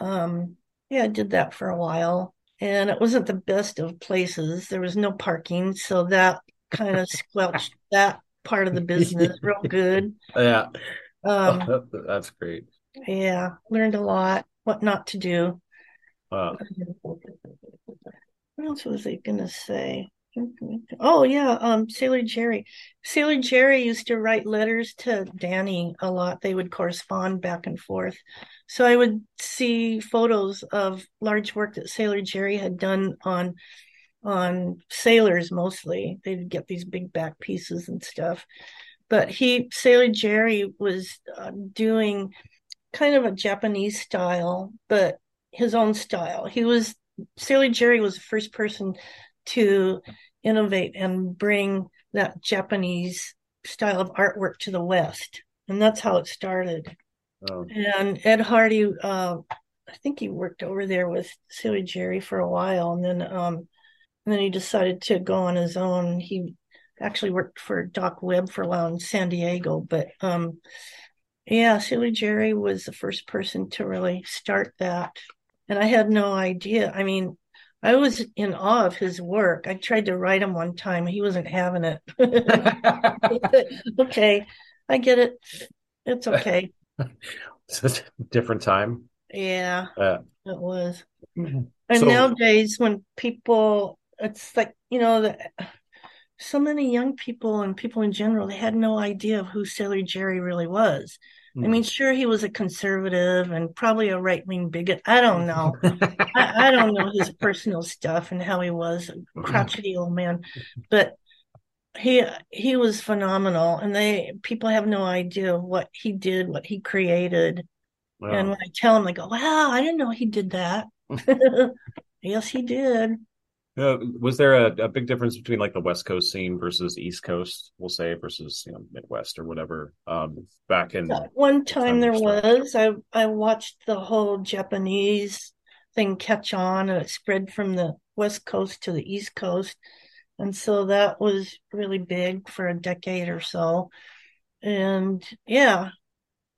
Yeah, I did that for a while, and it wasn't the best of places. There was no parking, so that kind of squelched that part of the business real good. Yeah. That's great. Yeah, learned a lot, what not to do. Wow. What else was I gonna say? Oh yeah, Sailor Jerry. Sailor Jerry used to write letters to Danny a lot. They would correspond back and forth. So I would see photos of large work that Sailor Jerry had done on sailors mostly. They'd get these big back pieces and stuff. But Sailor Jerry was doing kind of a Japanese style, but his own style. Sailor Jerry was the first person to innovate and bring that Japanese style of artwork to the West. And that's how it started. Oh. And Ed Hardy, I think he worked over there with Sailor Jerry for a while. And then he decided to go on his own. He actually worked for Doc Webb for a while in San Diego. But yeah, Sailor Jerry was the first person to really start that. And I had no idea. I mean, I was in awe of his work. I tried to write him one time. He wasn't having it. Okay, I get it. It's okay. It's a different time. Yeah, it was. And nowadays when people, it's like, you know, so many young people and people in general, they had no idea of who Sailor Jerry really was. I mean, sure, he was a conservative and probably a right-wing bigot. I don't know. I don't know his personal stuff and how he was a crotchety old man, but he was phenomenal. And people have no idea what he did, what he created. Wow. And when I tell them, they go, "Wow, I didn't know he did that." Yes, he did. Was there a big difference between like the West Coast scene versus East Coast, we'll say, versus, you know, Midwest or whatever? Back in one time there was. I watched the whole Japanese thing catch on, and it spread from the West Coast to the East Coast, and so that was really big for a decade or so. And yeah,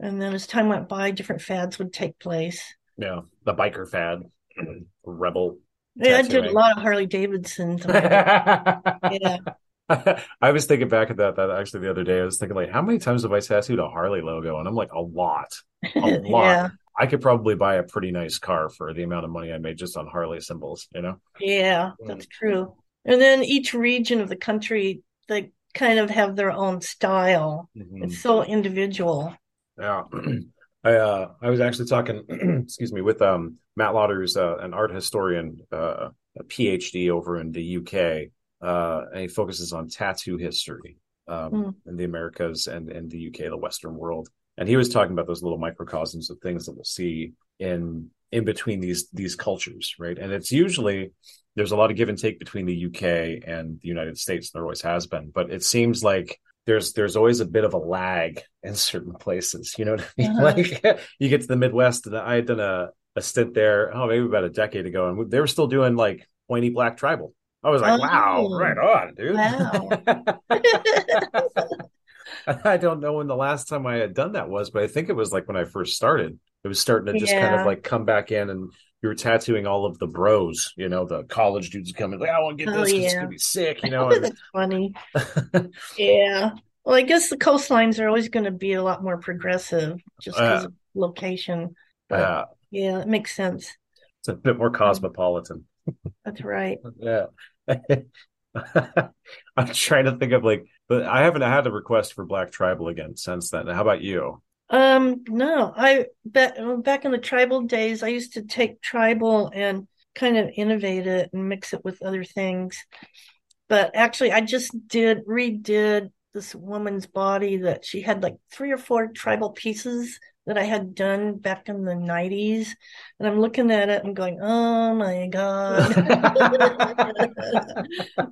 and then as time went by, different fads would take place. Yeah, the biker fad, rebel. Yeah, I did a lot of Harley Davidson. Yeah. I was thinking back at that actually the other day. I was thinking, like, how many times have I tattooed a Harley logo? And I'm like, a lot. Yeah. I could probably buy a pretty nice car for the amount of money I made just on Harley symbols, you know? Yeah, that's true. And then each region of the country, they kind of have their own style. Mm-hmm. It's so individual. Yeah. I was actually talking, excuse me, with Matt Lauder's an art historian, a PhD over in the UK, and he focuses on tattoo history in the Americas and in the UK, the Western world. And he was talking about those little microcosms of things that we'll see in between these cultures, right? And it's usually there's a lot of give and take between the UK and the United States. There always has been, but it seems like there's always a bit of a lag in certain places, you know what I mean? Uh-huh. Like you get to the Midwest, and I had done a stint there, maybe about a decade ago, and they were still doing like pointy black tribal. I was like, wow, right on, dude. Wow. I don't know when the last time I had done that was, but I think it was like when I first started. It was starting to just kind of like come back in, and you were tattooing all of the bros, you know, the college dudes coming like, I want to get this because it's going to be sick, you know. That's funny. Yeah. Well, I guess the coastlines are always going to be a lot more progressive just because of location. But, yeah, it makes sense. It's a bit more cosmopolitan. That's right. Yeah. I'm trying to think of but I haven't had a request for Black Tribal again since then. How about you? No, back in the tribal days, I used to take tribal and kind of innovate it and mix it with other things. But actually, I just redid this woman's body that she had 3 or 4 tribal pieces that I had done back in the 90s. And I'm looking at it and going, oh my God.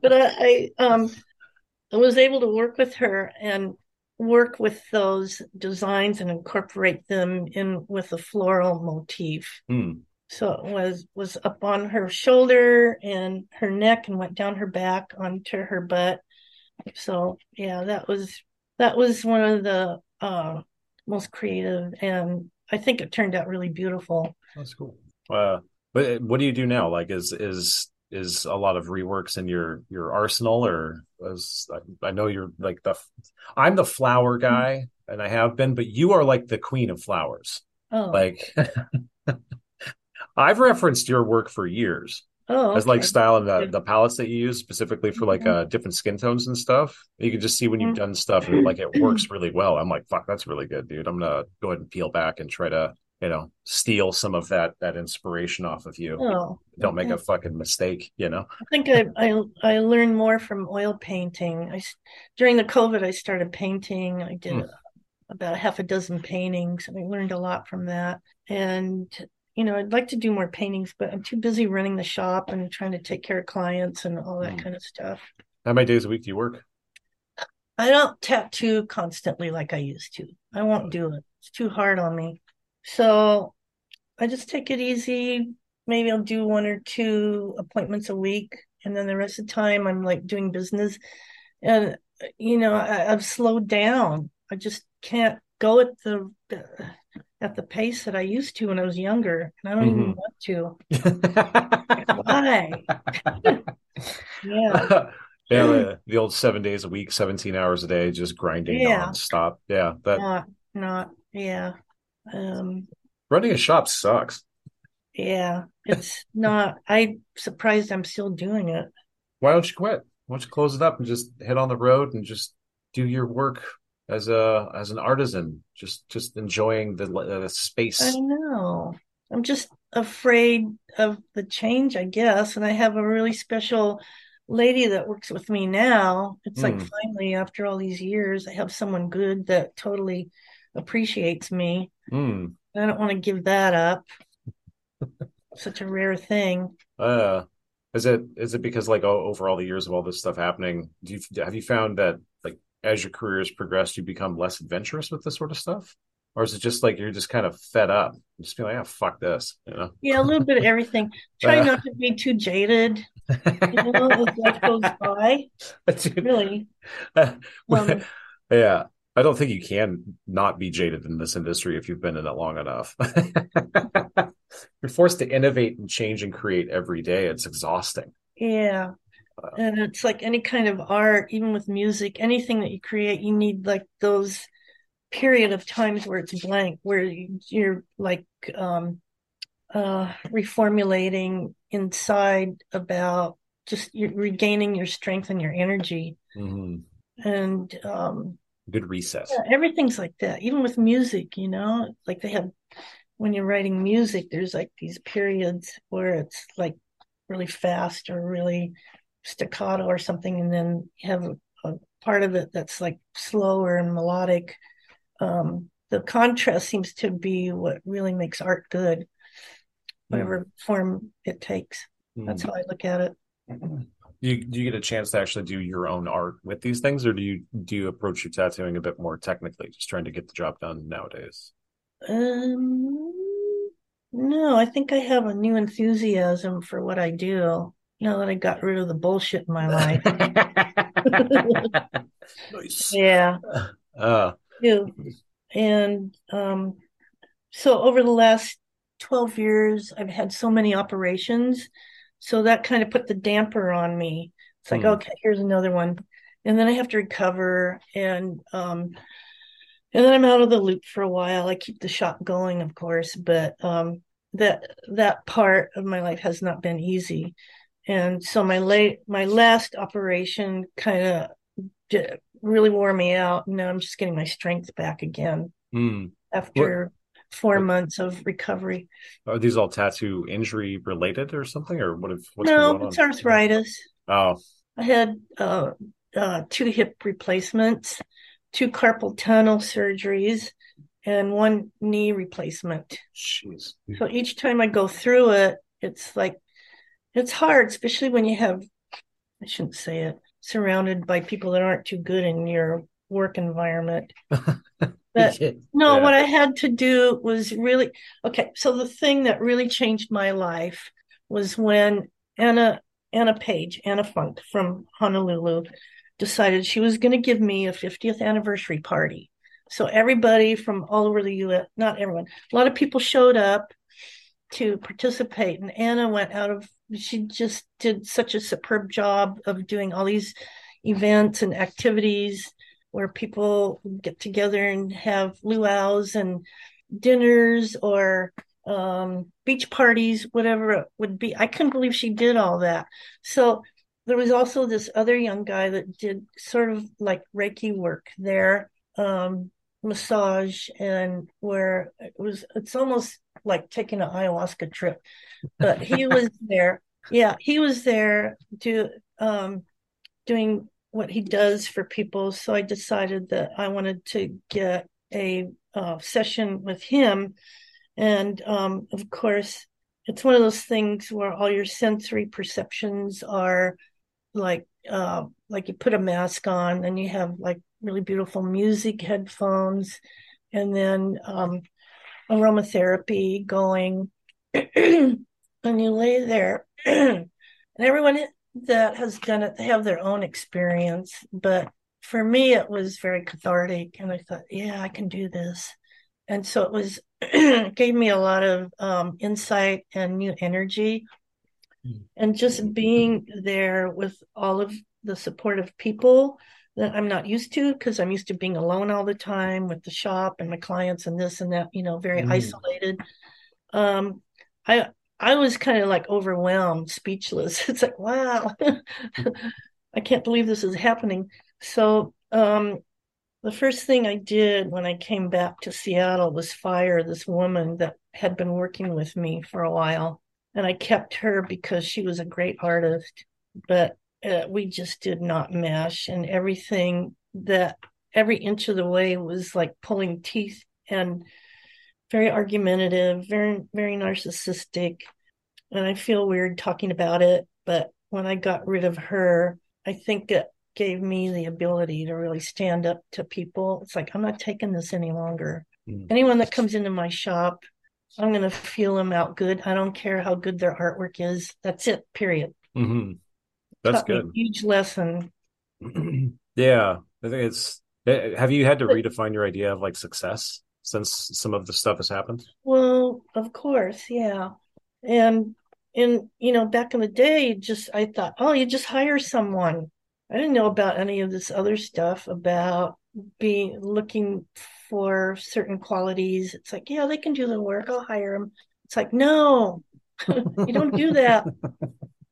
But I was able to work with her and work with those designs and incorporate them in with a floral motif. Mm. So it was up on her shoulder and her neck and went down her back onto her butt. So yeah, that was one of the most creative, and I think it turned out really beautiful. That's cool. But what do you do now? Is a lot of reworks in your arsenal, or I know you're I'm the flower guy, and I have been, but you are the queen of flowers. Oh, I've referenced your work for years. Oh, okay. As style and the palettes that you use specifically for different skin tones and stuff. You can just see when you've done stuff and it works really well. I'm like, fuck, that's really good, dude. I'm gonna go ahead and peel back and try to, steal some of that inspiration off of you. Oh, don't make a fucking mistake, I think I learned more from oil painting. During the COVID, I started painting. I did about 6 paintings, and I learned a lot from that. And I'd like to do more paintings, but I'm too busy running the shop and trying to take care of clients and all that kind of stuff. How many days a week do you work? I don't tattoo constantly like I used to. I won't do it. It's too hard on me. So I just take it easy. Maybe I'll do 1 or 2 appointments a week. And then the rest of the time I'm doing business. And, I've slowed down. I just can't go at the pace that I used to when I was younger, and I don't even want to. Why? Yeah, the old 7 days a week, 17 hours a day, just grinding nonstop. Yeah, running a shop sucks. Yeah, it's not. I'm surprised I'm still doing it. Why don't you quit? Why don't you close it up and just head on the road and just do your work? As an artisan, just enjoying the space. I know. I'm just afraid of the change, I guess. And I have a really special lady that works with me now. It's finally, after all these years, I have someone good that totally appreciates me. Mm. I don't want to give that up. Such a rare thing. Is it because over all the years of all this stuff happening, have you found that as your career has progressed, you become less adventurous with this sort of stuff? Or is it just you're just kind of fed up? You're just being fuck this, Yeah, a little bit of everything. Try not to be too jaded, as life goes by. Dude, really. Yeah. I don't think you can not be jaded in this industry if you've been in it long enough. You're forced to innovate and change and create every day. It's exhausting. Yeah. And it's any kind of art, even with music, anything that you create, you need those period of times where it's blank, where you're reformulating inside about just you're regaining your strength and your energy. Mm-hmm. And good recess. Yeah, everything's like that. Even with music, they have, when you're writing music, there's these periods where it's really fast or really staccato or something, and then you have a part of it that's slower and melodic. The contrast seems to be what really makes art good, whatever form it takes. That's how I look at it. Do you get a chance to actually do your own art with these things, or do you approach your tattooing a bit more technically, just trying to get the job done nowadays? No, I think I have a new enthusiasm for what I do now that I got rid of the bullshit in my life. Nice. Yeah. And so over the last 12 years, I've had so many operations. So that kind of put the damper on me. It's okay, here's another one. And then I have to recover. And And then I'm out of the loop for a while. I keep the shop going, of course, but that part of my life has not been easy. And so my last operation kind of really wore me out. And now I'm just getting my strength back again after 4 months of recovery. Are these all tattoo injury related or something? Or what's going on? No, it's arthritis. Oh. I had two hip replacements, 2 carpal tunnel surgeries, and 1 knee replacement. Jeez. So each time I go through it, it's like, it's hard, especially when you have, I shouldn't say it, surrounded by people that aren't too good in your work environment. But what I had to do was really, okay, so the thing that really changed my life was when Anna Funk from Honolulu decided she was going to give me a 50th anniversary party. So everybody from all over the U.S., not everyone, a lot of people showed up to participate. And Anna she just did such a superb job of doing all these events and activities where people get together and have luau's and dinners or beach parties, whatever it would be. I couldn't believe she did all that. So there was also this other young guy that did sort of like Reiki work there, massage, and where it's almost like taking an ayahuasca trip, but he was there. Yeah, he was there doing what he does for people. So I decided that I wanted to get a session with him. And of course, it's one of those things where all your sensory perceptions are like you put a mask on and you have like really beautiful music headphones, and then aromatherapy going, and you lay there. And everyone that has done it, they have their own experience. But for me, it was very cathartic, and I thought, yeah, I can do this. And so it was gave me a lot of insight and new energy. And just being there with all of the supportive people that I'm not used to, because I'm used to being alone all the time with the shop and my clients and this and that, very isolated. I was kind of like overwhelmed, speechless. It's like, wow, I can't believe this is happening. So the first thing I did when I came back to Seattle was fire this woman that had been working with me for a while. And I kept her because she was a great artist, but we just did not mesh. And every inch of the way was like pulling teeth and very argumentative, very, very narcissistic. And I feel weird talking about it. But when I got rid of her, I think it gave me the ability to really stand up to people. It's like, I'm not taking this any longer. Anyone that comes into my shop, I'm going to feel them out good. I don't care how good their artwork is. That's it, period. Mm-hmm. That's good. A huge lesson. Yeah. I think have you had to redefine your idea of like success since some of the stuff has happened? Well, of course. Yeah. And back in the day, I thought, oh, you just hire someone. I didn't know about any of this other stuff about looking for certain qualities. It's like, yeah, they can do the work. I'll hire them. It's like, no, you don't do that.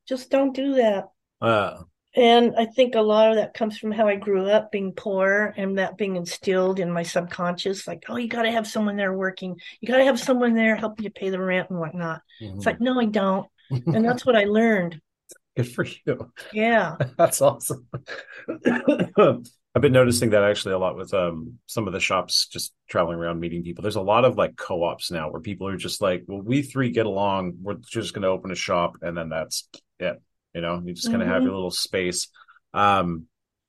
Just don't do that. And I think a lot of that comes from how I grew up being poor, and that being instilled in my subconscious, like, oh, you got to have someone there working. You got to have someone there helping you pay the rent and whatnot. Mm-hmm. It's like, no, I don't. And that's what I learned. Good for you. Yeah. That's awesome. I've been noticing that actually a lot with some of the shops, just traveling around meeting people. There's a lot of like co-ops now where people are just like, well, we three get along. We're just going to open a shop, and then that's it. You just kind of have your little space. And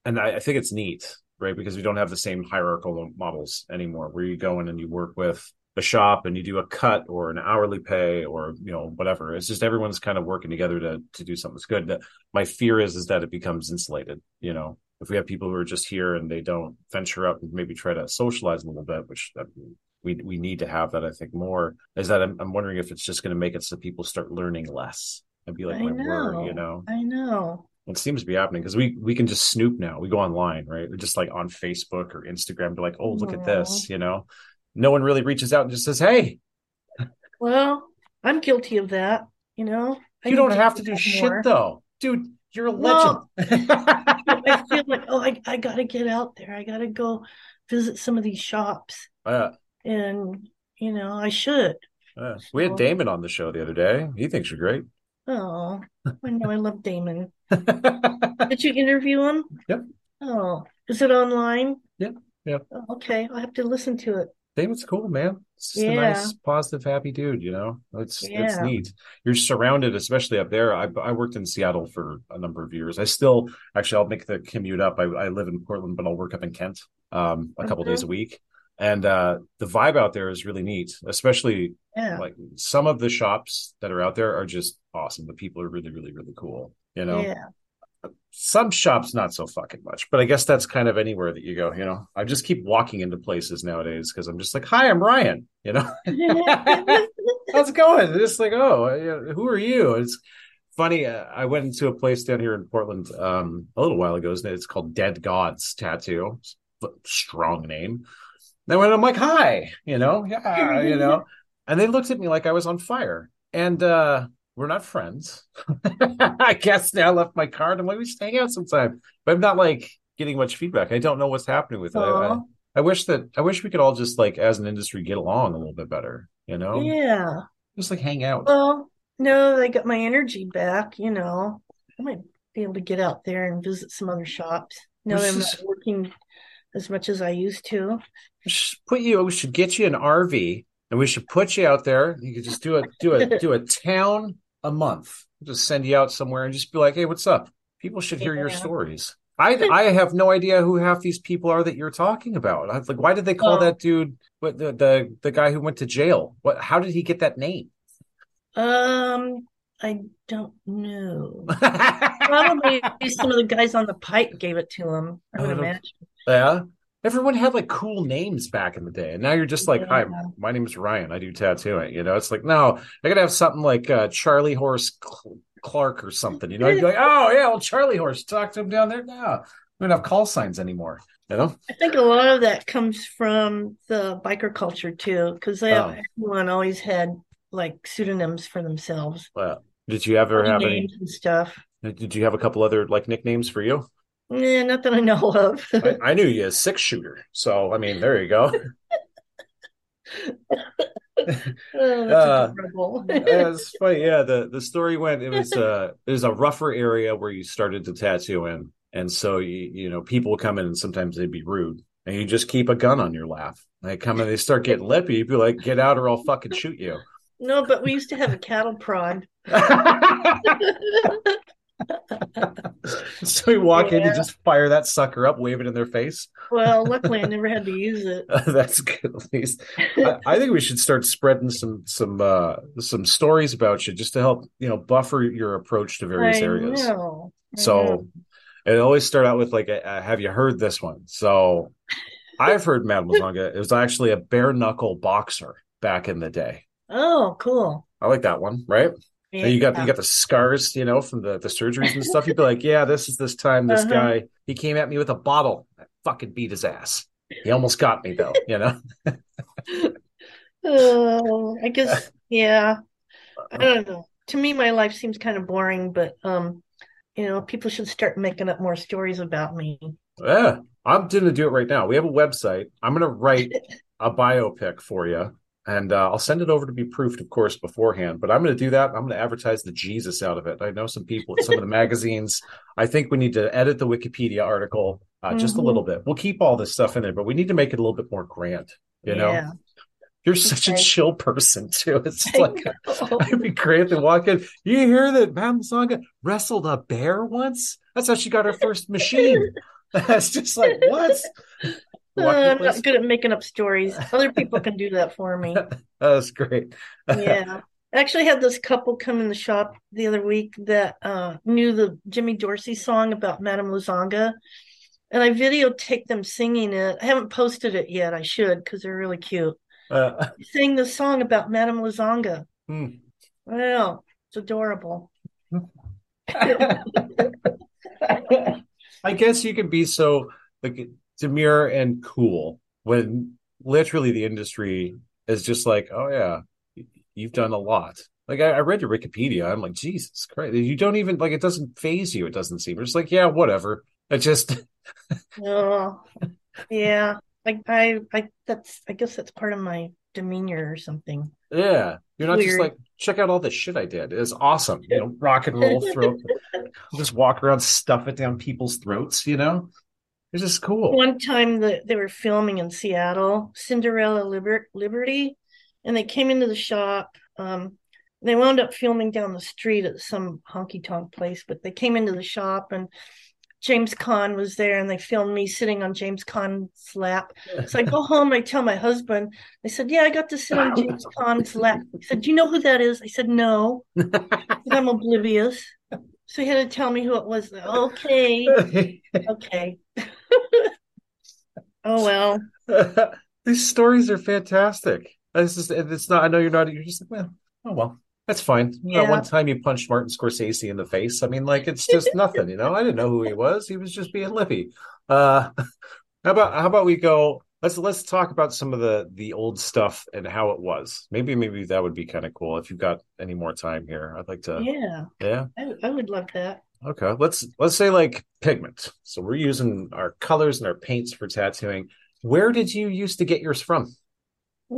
I think it's neat, right? Because we don't have the same hierarchical models anymore where you go in and you work with a shop and you do a cut or an hourly pay or, whatever. It's just everyone's kind of working together to do something that's good. My fear is that it becomes insulated, If we have people who are just here and they don't venture up and maybe try to socialize a little bit, which we need to have that, I think, more, is that I'm wondering if it's just going to make it so people start learning less and be like, my word, I know. It seems to be happening because we can just snoop now. We go online, right? We're just like on Facebook or Instagram to like, oh, look at this, you know? No one really reaches out and just says, hey. Well, I'm guilty of that, you know? You don't have to do shit, though. Dude, you're a legend. I feel like, oh, I got to get out there. I got to go visit some of these shops. And, you know, I should. We had Damon on the show the other day. He thinks you're great. Oh, I know. I love Damon. Did you interview him? Yep. Oh, is it online? Yep. Yep. Oh, okay, I'll have to listen to it. Damon's cool, man. It's just a nice, positive, happy dude. You know, it's neat. You're surrounded, especially up there. I worked in Seattle for a number of years. I still I'll make the commute up. I live in Portland, but I'll work up in Kent a couple days a week. And the vibe out there is really neat, especially like some of the shops that are out there are just awesome. The people are really, really, really cool. You know, some shops, not so fucking much, but I guess that's kind of anywhere that you go. You know, I just keep walking into places nowadays because I'm just like, hi, I'm Ryan, you know, how's it going? It's like, oh, who are you? It's funny. I went into a place down here in Portland a little while ago. It's called Dead Gods Tattoo. Strong name. And I'm like, hi, you know, yeah, you know, and they looked at me like I was on fire, and we're not friends. I guess now I left my card. I'm like, we should hang out sometime, but I'm not like getting much feedback. I don't know what's happening with it. I wish we could all just like as an industry get along a little bit better, you know? Yeah, just like hang out. Well, no, I got my energy back. You know, I might be able to get out there and visit some other shops. Now that I'm not working as much as I used to. We should get you an RV, and we should put you out there. You could just do a town a month. We'll just send you out somewhere and just be like, "Hey, what's up?" People should hear your stories. I have no idea who half these people are that you're talking about. I was like, why did they call that dude the guy who went to jail? What? How did he get that name? I don't know. Probably some of the guys on the Pike gave it to him. I would imagine. Yeah. Everyone had like cool names back in the day, and now you're just like, "Hi, my name is Ryan. I do tattooing." You know, it's like, no, I gotta have something like Charlie Horse Clark or something. You know, you'd be like, "Oh yeah, well Charlie Horse, talk to him down there." No, we don't have call signs anymore. You know, I think a lot of that comes from the biker culture too, because everyone always had like pseudonyms for themselves. Well, did you ever have names and stuff? Did you have a couple other like nicknames for you? Yeah, not that I know of. I knew you as 6-shooter, so I mean, there you go. That's incredible. It's funny. Yeah, the story went. It was there's a rougher area where you started to tattoo in, and so you know people come in and sometimes they'd be rude, and you just keep a gun on your lap. They come and they start getting lippy. You'd be like, "Get out, or I'll fucking shoot you." No, but we used to have a cattle prod. So we walk in and just fire that sucker up, wave it in their face. Well, luckily I never had to use it. That's good, at least. I think we should start spreading some stories about you just to help, you know, buffer your approach to various areas. So it always start out with like, have you heard this one? So I've heard Madame Lazonga. It was actually a bare knuckle boxer back in the day. Oh, cool. I like that one, right? Yeah. You got the scars, you know, from the surgeries and stuff. You'd be like, yeah, this is this time this guy, he came at me with a bottle. I fucking beat his ass. He almost got me, though, you know? I guess, I don't know. To me, my life seems kind of boring, but, you know, people should start making up more stories about me. Yeah, I'm going to do it right now. We have a website. I'm going to write a biopic for you. And I'll send it over to be proofed, of course, beforehand. But I'm going to do that. I'm going to advertise the Jesus out of it. I know some people at some of the magazines. I think we need to edit the Wikipedia article just a little bit. We'll keep all this stuff in there, but we need to make it a little bit more grand. You know, you're such a chill person, too. It's like, it'd be great to walk in. You hear that Madame Lazonga wrestled a bear once? That's how she got her first machine. That's just like, what? I'm not good at making up stories. Other people can do that for me. That's great. I actually had this couple come in the shop the other week that knew the Jimmy Dorsey song about Madame Lazonga, and I videotaped them singing it. I haven't posted it yet. I should, because they're really cute. They sang the song about Madame Lazonga. Well, it's adorable. I guess you can be so like demure and cool when literally the industry is just like, oh yeah, you've done a lot. Like I read your Wikipedia. I'm like, Jesus Christ. You don't even like, it doesn't faze you. It doesn't seem. You're just like, yeah, whatever. It just. Oh, yeah. Like I guess that's part of my demeanor or something. Yeah. You're not weird. Just like, check out all this shit I did. It's awesome. You know, rock and roll throat. Just walk around, stuff it down people's throats, you know? It's just cool. One time they were filming in Seattle, Cinderella Liberty, and they came into the shop. They wound up filming down the street at some honky-tonk place, but they came into the shop and James Caan was there and they filmed me sitting on James Caan's lap. So I go home, I tell my husband, I said, yeah, I got to sit on James Caan's lap. He said, do you know who that is? I said, no, I'm oblivious. So he had to tell me who it was. Okay. Oh, well. These stories are fantastic. I know you're not, you're just like, well, oh, well. That's fine. Yeah. One time you punched Martin Scorsese in the face. I mean, like, it's just nothing, you know? I didn't know who he was. He was just being lippy. How about we go, let's talk about some of the old stuff and how it was. Maybe that would be kind of cool if you've got any more time here. I'd like to. Yeah. I would love that. Okay. Let's say like pigment. So we're using our colors and our paints for tattooing. Where did you used to get yours from?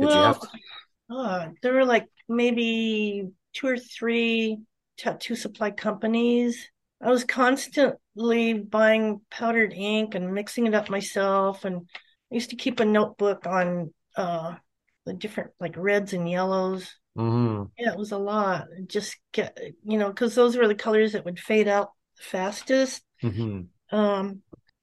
There were like maybe 2 or 3 tattoo supply companies. I was constantly buying powdered ink and mixing it up myself. And I used to keep a notebook on the different like reds and yellows. Mm-hmm. Yeah, it was a lot. Just get, you know, because those were the colors that would fade out the fastest. Mm-hmm. I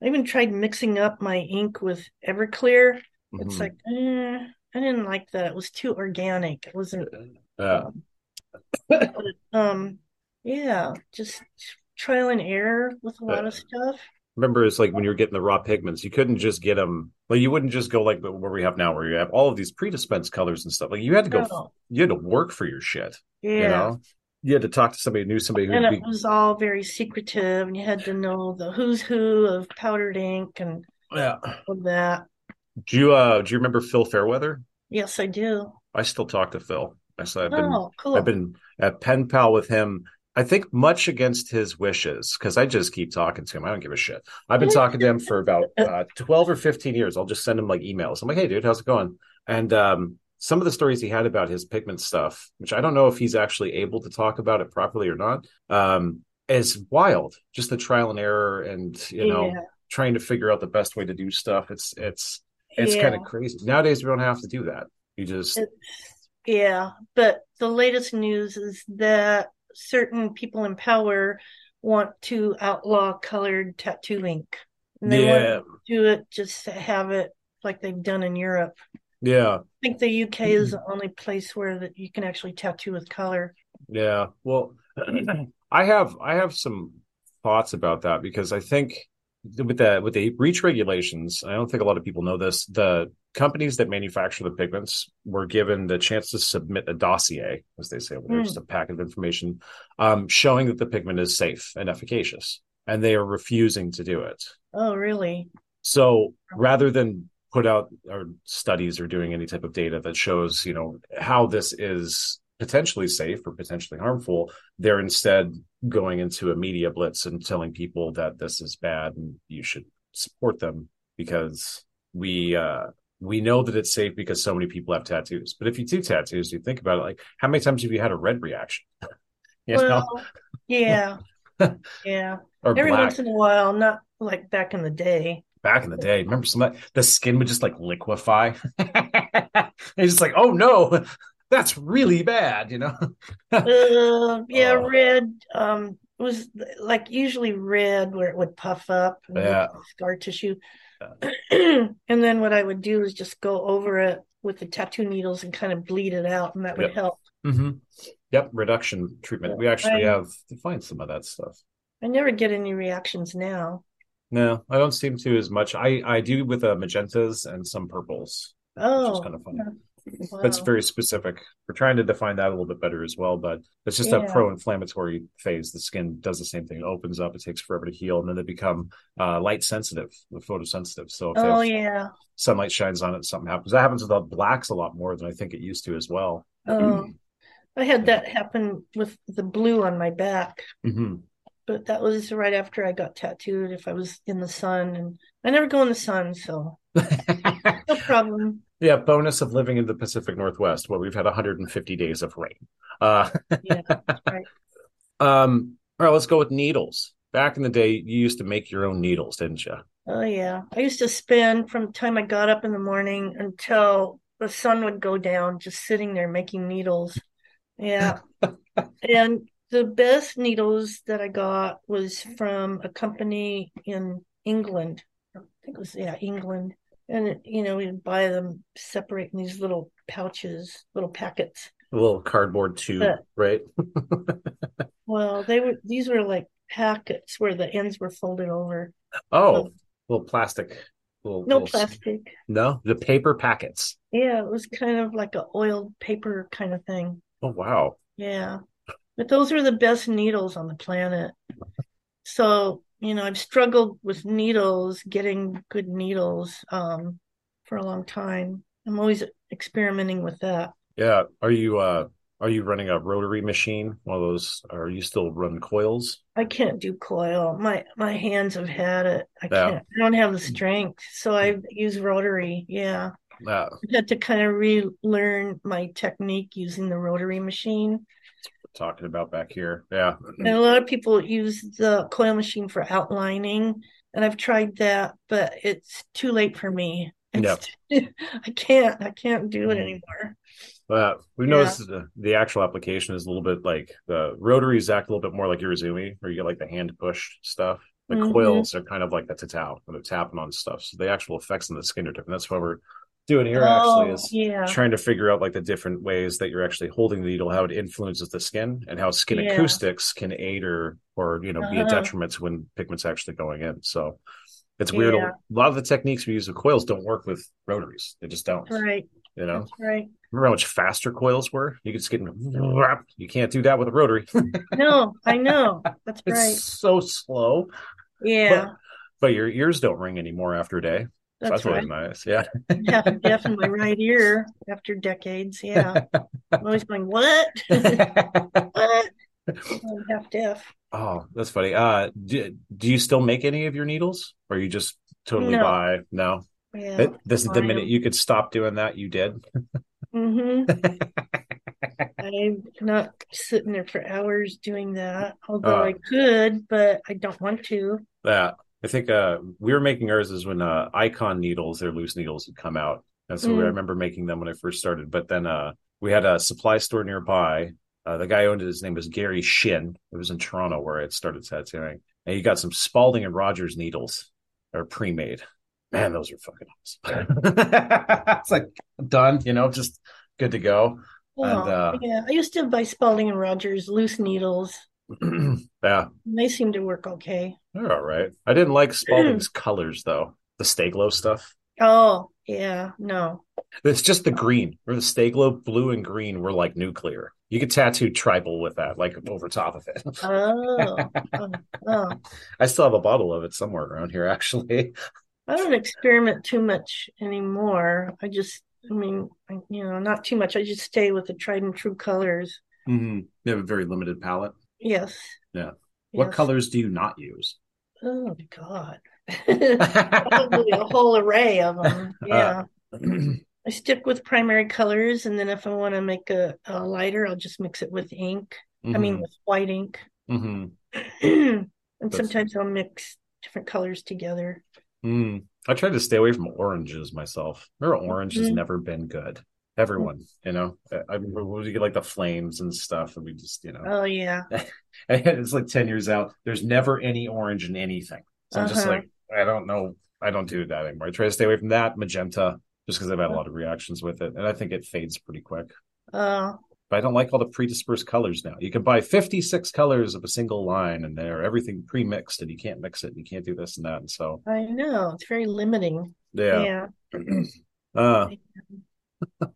even tried mixing up my ink with Everclear. Mm-hmm. It's like, I didn't like that. It was too organic. It wasn't. Yeah, just trial and error with a lot of stuff. Remember, it's like when you're getting the raw pigments, you couldn't just get them. Like you wouldn't just go like where we have now, where you have all of these pre-dispensed colors and stuff. Like you had to go. No. You had to work for your shit. Yeah. You know? You had to talk to somebody who knew somebody. And it was all very secretive, and you had to know the who's who of powdered ink and all that. Do you remember Phil Fairweather? Yes, I do. I still talk to Phil. Cool. I've been a pen pal with him, I think much against his wishes, because I just keep talking to him. I don't give a shit. I've been talking to him for about 12 or 15 years. I'll just send him like emails. I'm like, hey, dude, how's it going? And some of the stories he had about his pigment stuff, which I don't know if he's actually able to talk about it properly or not, is wild. Just the trial and error and, you know, trying to figure out the best way to do stuff. It's kind of crazy. Nowadays, we don't have to do that. You just. But the latest news is that certain people in power want to outlaw colored tattoo ink. And they want to do it, just have it like they've done in Europe. Yeah. I think the UK is the only place where that you can actually tattoo with color. Yeah. Well, I have some thoughts about that because I think with the REACH regulations, I don't think a lot of people know this. The companies that manufacture the pigments were given the chance to submit a dossier, as they say, just a packet of information showing that the pigment is safe and efficacious, and they are refusing to do it. Oh, really? So rather than put out our studies or doing any type of data that shows, you know, how this is potentially safe or potentially harmful, they're instead going into a media blitz and telling people that this is bad and you should support them because we know that it's safe because so many people have tattoos. But if you do tattoos, you think about it, like how many times have you had a red reaction? Yeah. Or every black. Once in a while, not like back in the day. Remember the skin would just like liquefy. It's just like, oh no. That's really bad, you know? Red. It was like usually red where it would puff up and scar tissue. And then what I would do is just go over it with the tattoo needles and kind of bleed it out, and that would help. Mm-hmm. Yep, reduction treatment. We actually have to find some of that stuff. I never get any reactions now. No, I don't seem to as much. I do with magentas and some purples, which is kind of funny. Wow. That's very specific. We're trying to define that a little bit better as well, but it's just that pro-inflammatory phase. The skin does the same thing. It opens up, it takes forever to heal, and then they become light sensitive, photosensitive. So if sunlight shines on it, something happens. That happens with the blacks a lot more than I think it used to as well. Oh, I had that happen with the blue on my back. Mm-hmm. But that was right after I got tattooed, if I was in the sun. And I never go in the sun, so no problem. Yeah, bonus of living in the Pacific Northwest, where we've had 150 days of rain. Yeah, right. All right, let's go with needles. Back in the day, you used to make your own needles, didn't you? Oh, yeah. I used to spend from the time I got up in the morning until the sun would go down, just sitting there making needles. Yeah. And the best needles that I got was from a company in England. I think it was, England. And, you know, we'd buy them separate in these little pouches, little packets. A little cardboard tube, right? Well, these were like packets where the ends were folded over. Oh, little plastic. No plastic. No, the paper packets. Yeah, it was kind of like an oiled paper kind of thing. Oh, wow. Yeah. But those are the best needles on the planet. So, you know, I've struggled with needles, getting good needles for a long time. I'm always experimenting with that. Yeah. Are you running a rotary machine? One of those, or you still run coils? I can't do coil. My hands have had it. I don't have the strength. So I use rotary. Yeah. I had to kind of relearn my technique using the rotary machine. Talking about back here. Yeah. And a lot of people use the coil machine for outlining, and I've tried that, but it's too late for me. I can't do it anymore. We've noticed the actual application is a little bit like the rotaries act a little bit more like your Izumi, where you get like the hand push stuff. The coils are kind of like the tatau, when they're tapping on stuff. So the actual effects on the skin are different. That's why we're doing here trying to figure out like the different ways that you're actually holding the needle, how it influences the skin, and how skin acoustics can aid or be a detriment to when pigment's actually going in. So it's weird. A lot of the techniques we use with coils don't work with rotaries. They just don't. Right. You know. That's right. Remember how much faster coils were? You could just get you can't do that with a rotary. No, I know. That's right. It's so slow. Yeah. But your ears don't ring anymore after a day. That's really nice. Yeah. I have deaf in my right ear after decades. Yeah. I'm always going, what? What? I'm half deaf. Oh, that's funny. Do you still make any of your needles? Or are you just totally buy? No. Yeah. This is the minute you could stop doing that, you did. Mm-hmm. I'm not sitting there for hours doing that, although I could, but I don't want to. Yeah. I think we were making ours is when Icon needles, their loose needles, would come out. And so I remember making them when I first started. But then we had a supply store nearby. The guy who owned it, his name was Gary Shin. It was in Toronto where I had started tattooing. And he got some Spalding and Rogers needles that are pre-made. Man, those are fucking awesome. It's like done, just good to go. Oh, and, I used to buy Spalding and Rogers loose needles. Yeah, they seem to work okay. They're all right. I didn't like Spalding's colors though. The StayGlow stuff. Oh yeah, no. It's just the green. Or the StayGlow blue and green were like nuclear. You could tattoo tribal with that, like over top of it. Oh. I still have a bottle of it somewhere around here, actually. I don't experiment too much anymore. Not too much. I just stay with the tried and true colors. Mm-hmm. You have a very limited palette. Yes. Yeah. What colors do you not use? Oh, God. Probably a whole array of them. Yeah. I stick with primary colors, and then if I want to make a lighter, I'll just mix it with ink. Mm-hmm. With white ink. Mm-hmm. And sometimes I'll mix different colors together. Mm. I try to stay away from oranges myself. Remember, orange has never been good. Everyone, we get like the flames and stuff, and we just, Oh, yeah. And it's like 10 years out. There's never any orange in anything. So I'm just like, I don't know. I don't do that anymore. I try to stay away from that magenta, just because I've had a lot of reactions with it. And I think it fades pretty quick. But I don't like all the pre-dispersed colors now. You can buy 56 colors of a single line, and they're everything pre-mixed, and you can't mix it, and you can't do this and that. And so I know. It's very limiting. Yeah.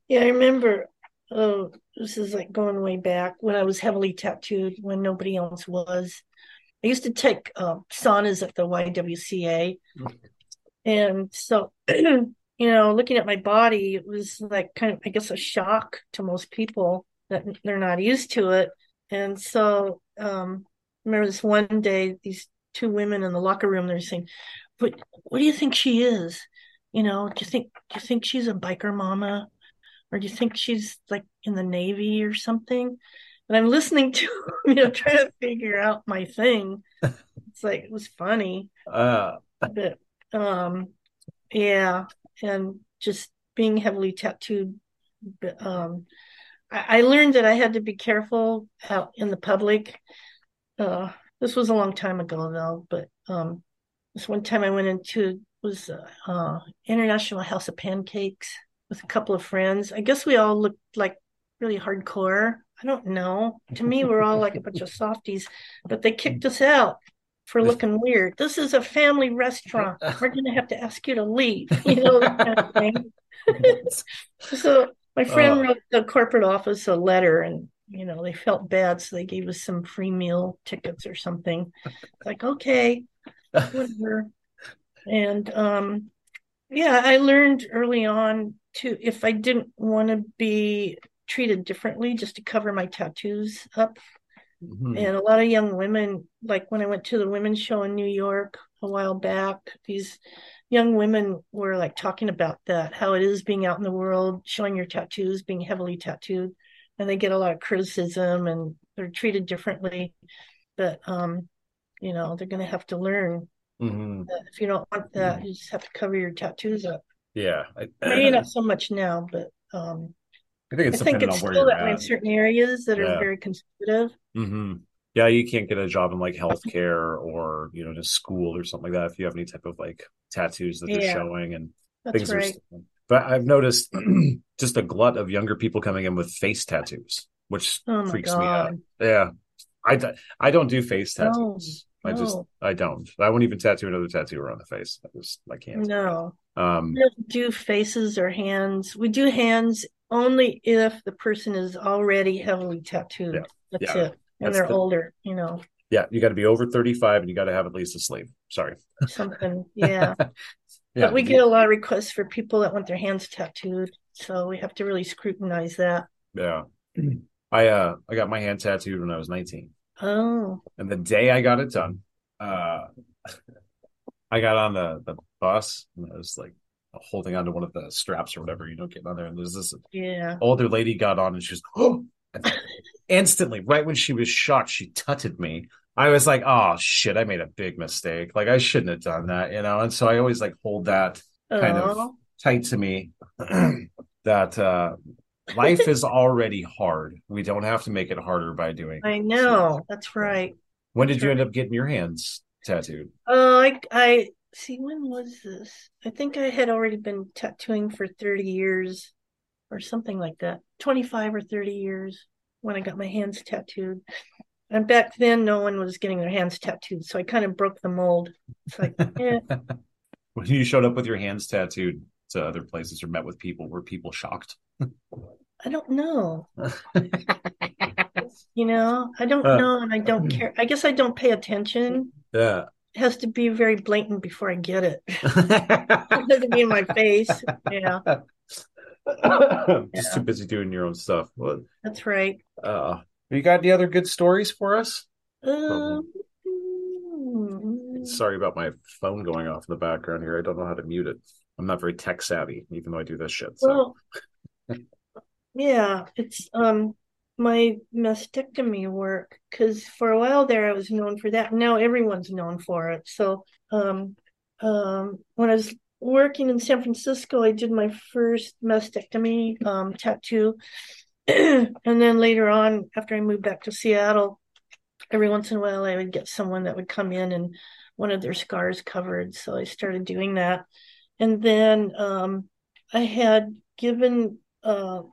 Yeah, I remember. Oh, this is like going way back when I was heavily tattooed when nobody else was. I used to take saunas at the YWCA. Okay. And so, you know, looking at my body, it was like kind of, I guess, a shock to most people that they're not used to it. And so I remember this one day, these two women in the locker room, they're saying, but what do you think she is? You know, do you think she's a biker mama? Or do you think she's like in the Navy or something? And I'm listening to, you know, trying to figure out my thing. It's like, it was funny. But yeah. And just being heavily tattooed. I learned that I had to be careful out in the public. This was a long time ago though, but this one time I went into was International House of Pancakes with a couple of friends. I guess we all looked like really hardcore. I don't know. To me, we're all like a bunch of softies, but they kicked us out for looking weird. This is a family restaurant. We're going to have to ask you to leave. You know, that kind of thing. So my friend wrote the corporate office a letter, and, you know, they felt bad. So they gave us some free meal tickets or something. Like, okay, whatever. And yeah, I learned early on to, if I didn't want to be treated differently, just to cover my tattoos up. Mm-hmm. And a lot of young women, like when I went to the women's show in New York a while back, these young women were like talking about that, how it is being out in the world, showing your tattoos, being heavily tattooed, and they get a lot of criticism and they're treated differently. But you know, they're going to have to learn. Mm-hmm. That if you don't want that, mm-hmm. you just have to cover your tattoos up. Yeah, maybe not so much now, but I think it's still that way in certain areas that are very conservative. Mm-hmm. Yeah, you can't get a job in like healthcare or, you know, just school or something like that if you have any type of like tattoos that they're showing and things. Right. But I've noticed just a glut of younger people coming in with face tattoos, which freaks me out. Yeah, I don't do face tattoos. No. I don't. I won't even tattoo another tattoo around the face. I can't. No. We don't do faces or hands. We do hands only if the person is already heavily tattooed. Yeah. That's it. And they're older, you know. Yeah, you got to be over 35 and you got to have at least a sleeve. Sorry. Something, yeah. But we get a lot of requests for people that want their hands tattooed. So we have to really scrutinize that. Yeah. I got my hand tattooed when I was 19. Oh. And the day I got it done, I got on the bus and I was like holding onto one of the straps or whatever, you know, getting on there. And there's this older lady got on and she was, oh, instantly, right when she was shocked, she tutted me. I was like, oh shit, I made a big mistake. Like I shouldn't have done that, you know? And so I always like hold that kind of tight to me that, life is already hard. We don't have to make it harder by doing it. I know. So, that's right. When did you end up getting your hands tattooed? Oh, I see. When was this? I think I had already been tattooing for 30 years or something like that. 25 or 30 years when I got my hands tattooed. And back then, no one was getting their hands tattooed. So I kind of broke the mold. It's like, When you showed up with your hands tattooed to other places or met with people, were people shocked? I don't know. You know, I don't know, and I don't care. I guess I don't pay attention. Yeah, it has to be very blatant before I get it. It doesn't be in my face. Yeah, just too busy doing your own stuff. But, that's right. You got any other good stories for us? Sorry about my phone going off in the background here. I don't know how to mute it. I'm not very tech savvy, even though I do this shit. So. Well, yeah, it's my mastectomy work, because for a while there I was known for that. Now everyone's known for it. So when I was working in San Francisco, I did my first mastectomy tattoo. And then later on, after I moved back to Seattle, every once in a while I would get someone that would come in and wanted their scars covered. So I started doing that. And then I had given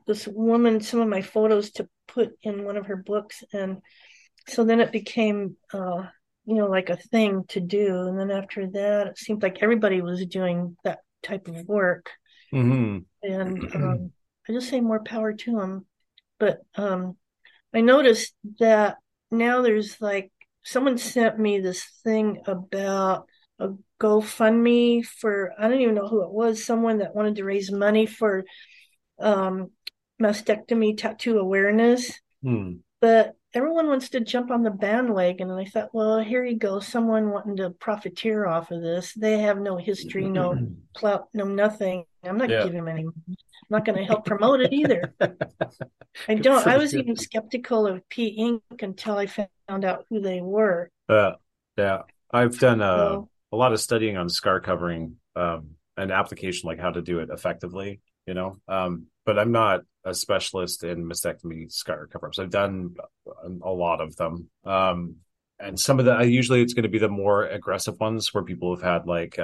this woman some of my photos to put in one of her books, and so then it became you know, like a thing to do. And then after that it seemed like everybody was doing that type of work. Mm-hmm. And I just say more power to them. But I noticed that now there's like, someone sent me this thing about a GoFundMe for, I don't even know who it was, someone that wanted to raise money for mastectomy tattoo awareness. But everyone wants to jump on the bandwagon. And I thought, well, here you go. Someone wanting to profiteer off of this. They have no history, no clout, no nothing. I'm not giving them any money. I'm not going to help promote it either. I don't. I was even skeptical of P Inc. until I found out who they were. Yeah. I've done a lot of studying on scar covering and application, like how to do it effectively, you know, but I'm not a specialist in mastectomy scar cover-ups. I've done a lot of them. And some of the, usually it's going to be the more aggressive ones where people have had like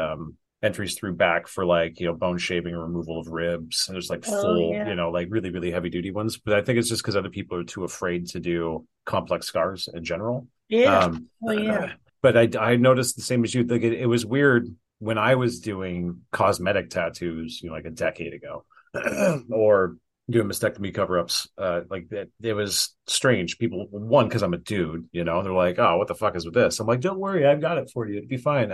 entries through back for like, you know, bone shaving, removal of ribs. And there's like full, you know, like really, really heavy duty ones. But I think it's just because other people are too afraid to do complex scars in general. But I noticed the same as you. Like it was weird when I was doing cosmetic tattoos, you know, like a decade ago or doing mastectomy cover-ups, like that. It was strange. People, one, because I'm a dude, you know, they're like, oh, what the fuck is with this? I'm like, don't worry, I've got it for you. It'd be fine.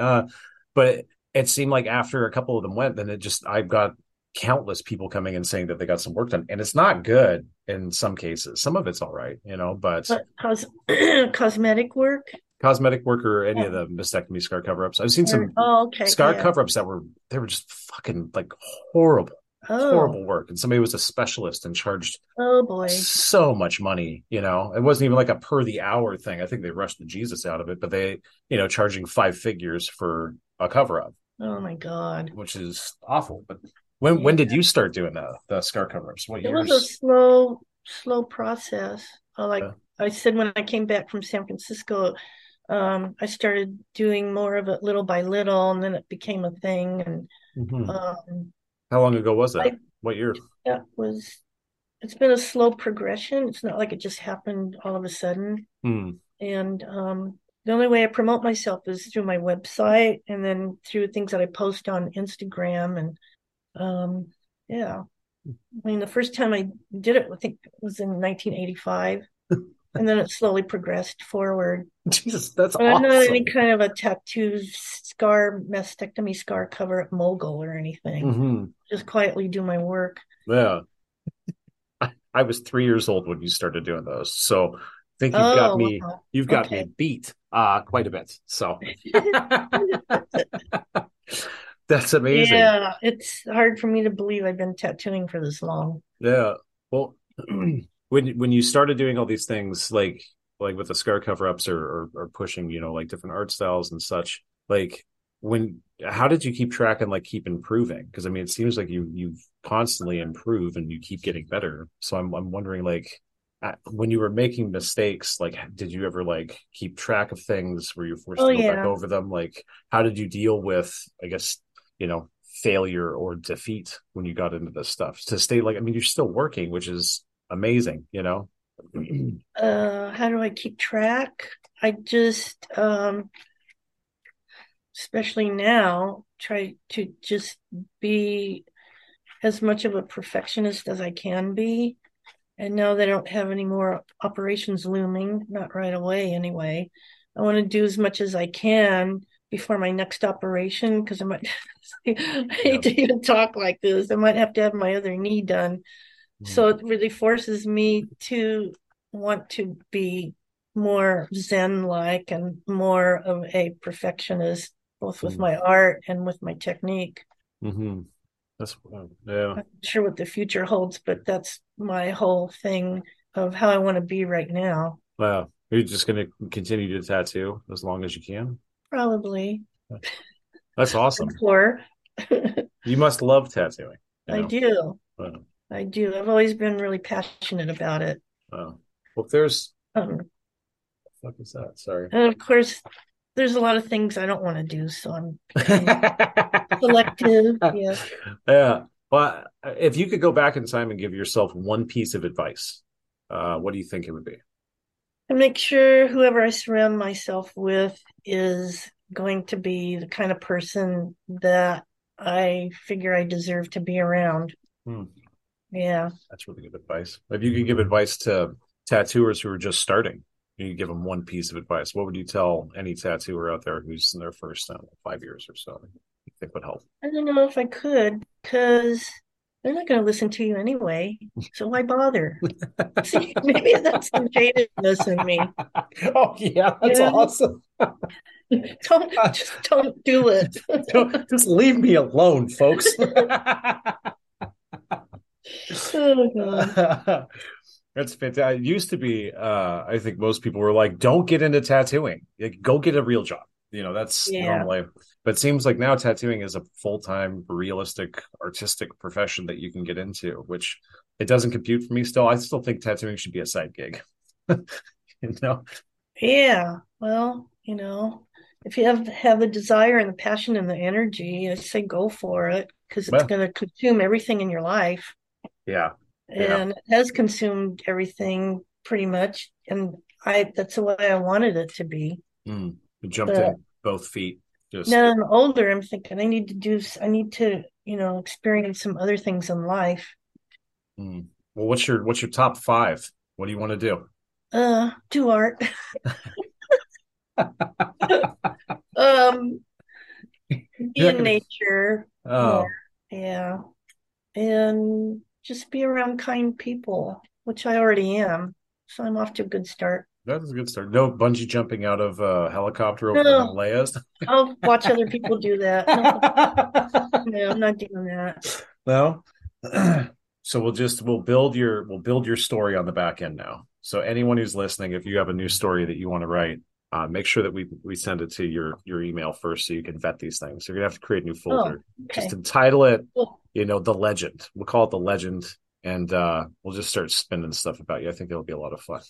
But it seemed like after a couple of them went, then it just, I've got countless people coming and saying that they got some work done. And it's not good in some cases. Some of it's all right, you know, but cosmetic work or any of the mastectomy scar cover-ups. I've seen some scar cover-ups that they were just fucking like horrible. Horrible work, and somebody was a specialist and charged so much money. You know, it wasn't even like a per the hour thing. I think they rushed the Jesus out of it, but they, you know, charging 5 figures for a cover up. Oh my god, which is awful. But when did you start doing the scar cover ups? What years? It was a slow process. I said, when I came back from San Francisco, I started doing more of it little by little, and then it became a thing. And how long ago was that? What year? It's been a slow progression. It's not like it just happened all of a sudden. And the only way I promote myself is through my website and then through things that I post on Instagram. And I mean, the first time I did it, I think it was in 1985. And then it slowly progressed forward. Jesus, that's awesome. I'm not any kind of a tattoo mastectomy scar cover up mogul or anything. Just quietly do my work. Yeah. I was 3 years old when you started doing those. So I think you've got me, you've got me beat quite a bit. So that's amazing. Yeah. It's hard for me to believe I've been tattooing for this long. Yeah. Well, When you started doing all these things, like with the scar cover-ups or pushing, you know, like different art styles and such, like how did you keep track and like keep improving? Because I mean, it seems like you constantly improve and you keep getting better. So I'm wondering, like, when you were making mistakes, like, did you ever like keep track of things? Were you forced to go back over them? Like, how did you deal with, I guess, you know, failure or defeat when you got into this stuff to stay like? I mean, you're still working, which is amazing, you know. How do I keep track? I just especially now try to just be as much of a perfectionist as I can be, and now that I don't have any more operations looming, not right away anyway, I want to do as much as I can before my next operation, because I might I hate to even talk like this, I might have to have my other knee done. So it really forces me to want to be more zen-like and more of a perfectionist, both with my art and with my technique. That's I'm not sure what the future holds, but that's my whole thing of how I want to be right now. Wow. Are you just going to continue to tattoo as long as you can? Probably. That's awesome. You must love tattooing. You know? I do. Wow. I do. I've always been really passionate about it. Wow. Well, there's... what the fuck is that? Sorry. And of course, there's a lot of things I don't want to do, so I'm selective. Yeah. Well, if you could go back in time and give yourself one piece of advice, what do you think it would be? To make sure whoever I surround myself with is going to be the kind of person that I figure I deserve to be around. Yeah. That's really good advice. If you could give advice to tattooers who are just starting, you could give them one piece of advice. What would you tell any tattooer out there who's in their first 5 years or so? You think would help? I don't know if I could, because they're not going to listen to you anyway. So why bother? See, maybe that's some jadedness in me. Oh, yeah. That's awesome. Don't do it. Just leave me alone, folks. Oh, God. That's fantastic. It used to be, I think most people were like, don't get into tattooing. Like, go get a real job. You know, that's normally. But it seems like now tattooing is a full-time, realistic, artistic profession that you can get into, which it doesn't compute for me still. I still think tattooing should be a side gig. You know? Yeah. Well, you know, if you have the desire and the passion and the energy, I say go for it, because it's going to consume everything in your life. Yeah. And it has consumed everything pretty much. And that's the way I wanted it to be. Mm. You jumped in both feet. Now I'm older, I'm thinking I need to, you know, experience some other things in life. Mm. Well, what's your top 5? What do you want to do? Do art. Be in nature. Oh. Yeah. And just be around kind people, which I already am. So I'm off to a good start. That is a good start. No bungee jumping out of a helicopter over the Himalayas. I'll watch other people do that. No, I'm not doing that. No. So we'll build your story on the back end now. So anyone who's listening, if you have a new story that you want to write, make sure that we send it to your email first, so you can vet these things. You're gonna have to create a new folder. Oh, okay. Just entitle it, the legend. We'll call it the legend, and we'll just start spinning stuff about you. I think it'll be a lot of fun.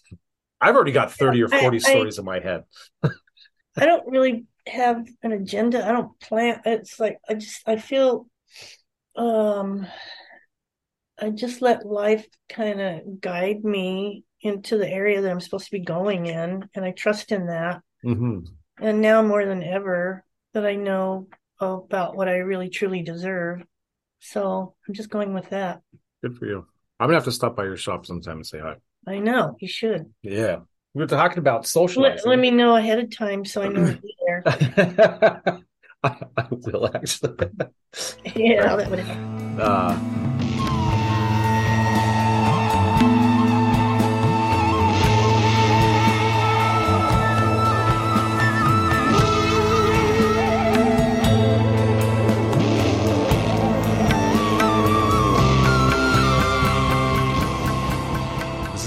I've already got 30 or 40 stories in my head. I don't really have an agenda. I don't plan. It's like, I feel, I just let life kind of guide me into the area that I'm supposed to be going in. And I trust in that. Mm-hmm. And now more than ever that I know about what I really truly deserve. So I'm just going with that. Good for you. I'm going to have to stop by your shop sometime and say hi. I know. You should. Yeah. We were talking about socializing. Let me know ahead of time so I know you'll be there. I will, actually. Yeah, right. That would help.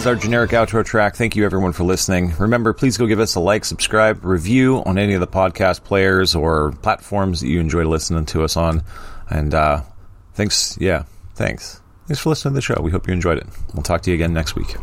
Our generic outro track. Thank you everyone for listening. Remember, please go give us a like, subscribe, review on any of the podcast players or platforms that you enjoy listening to us on. And thanks for listening to the show. We hope you enjoyed it. We'll talk to you again next week.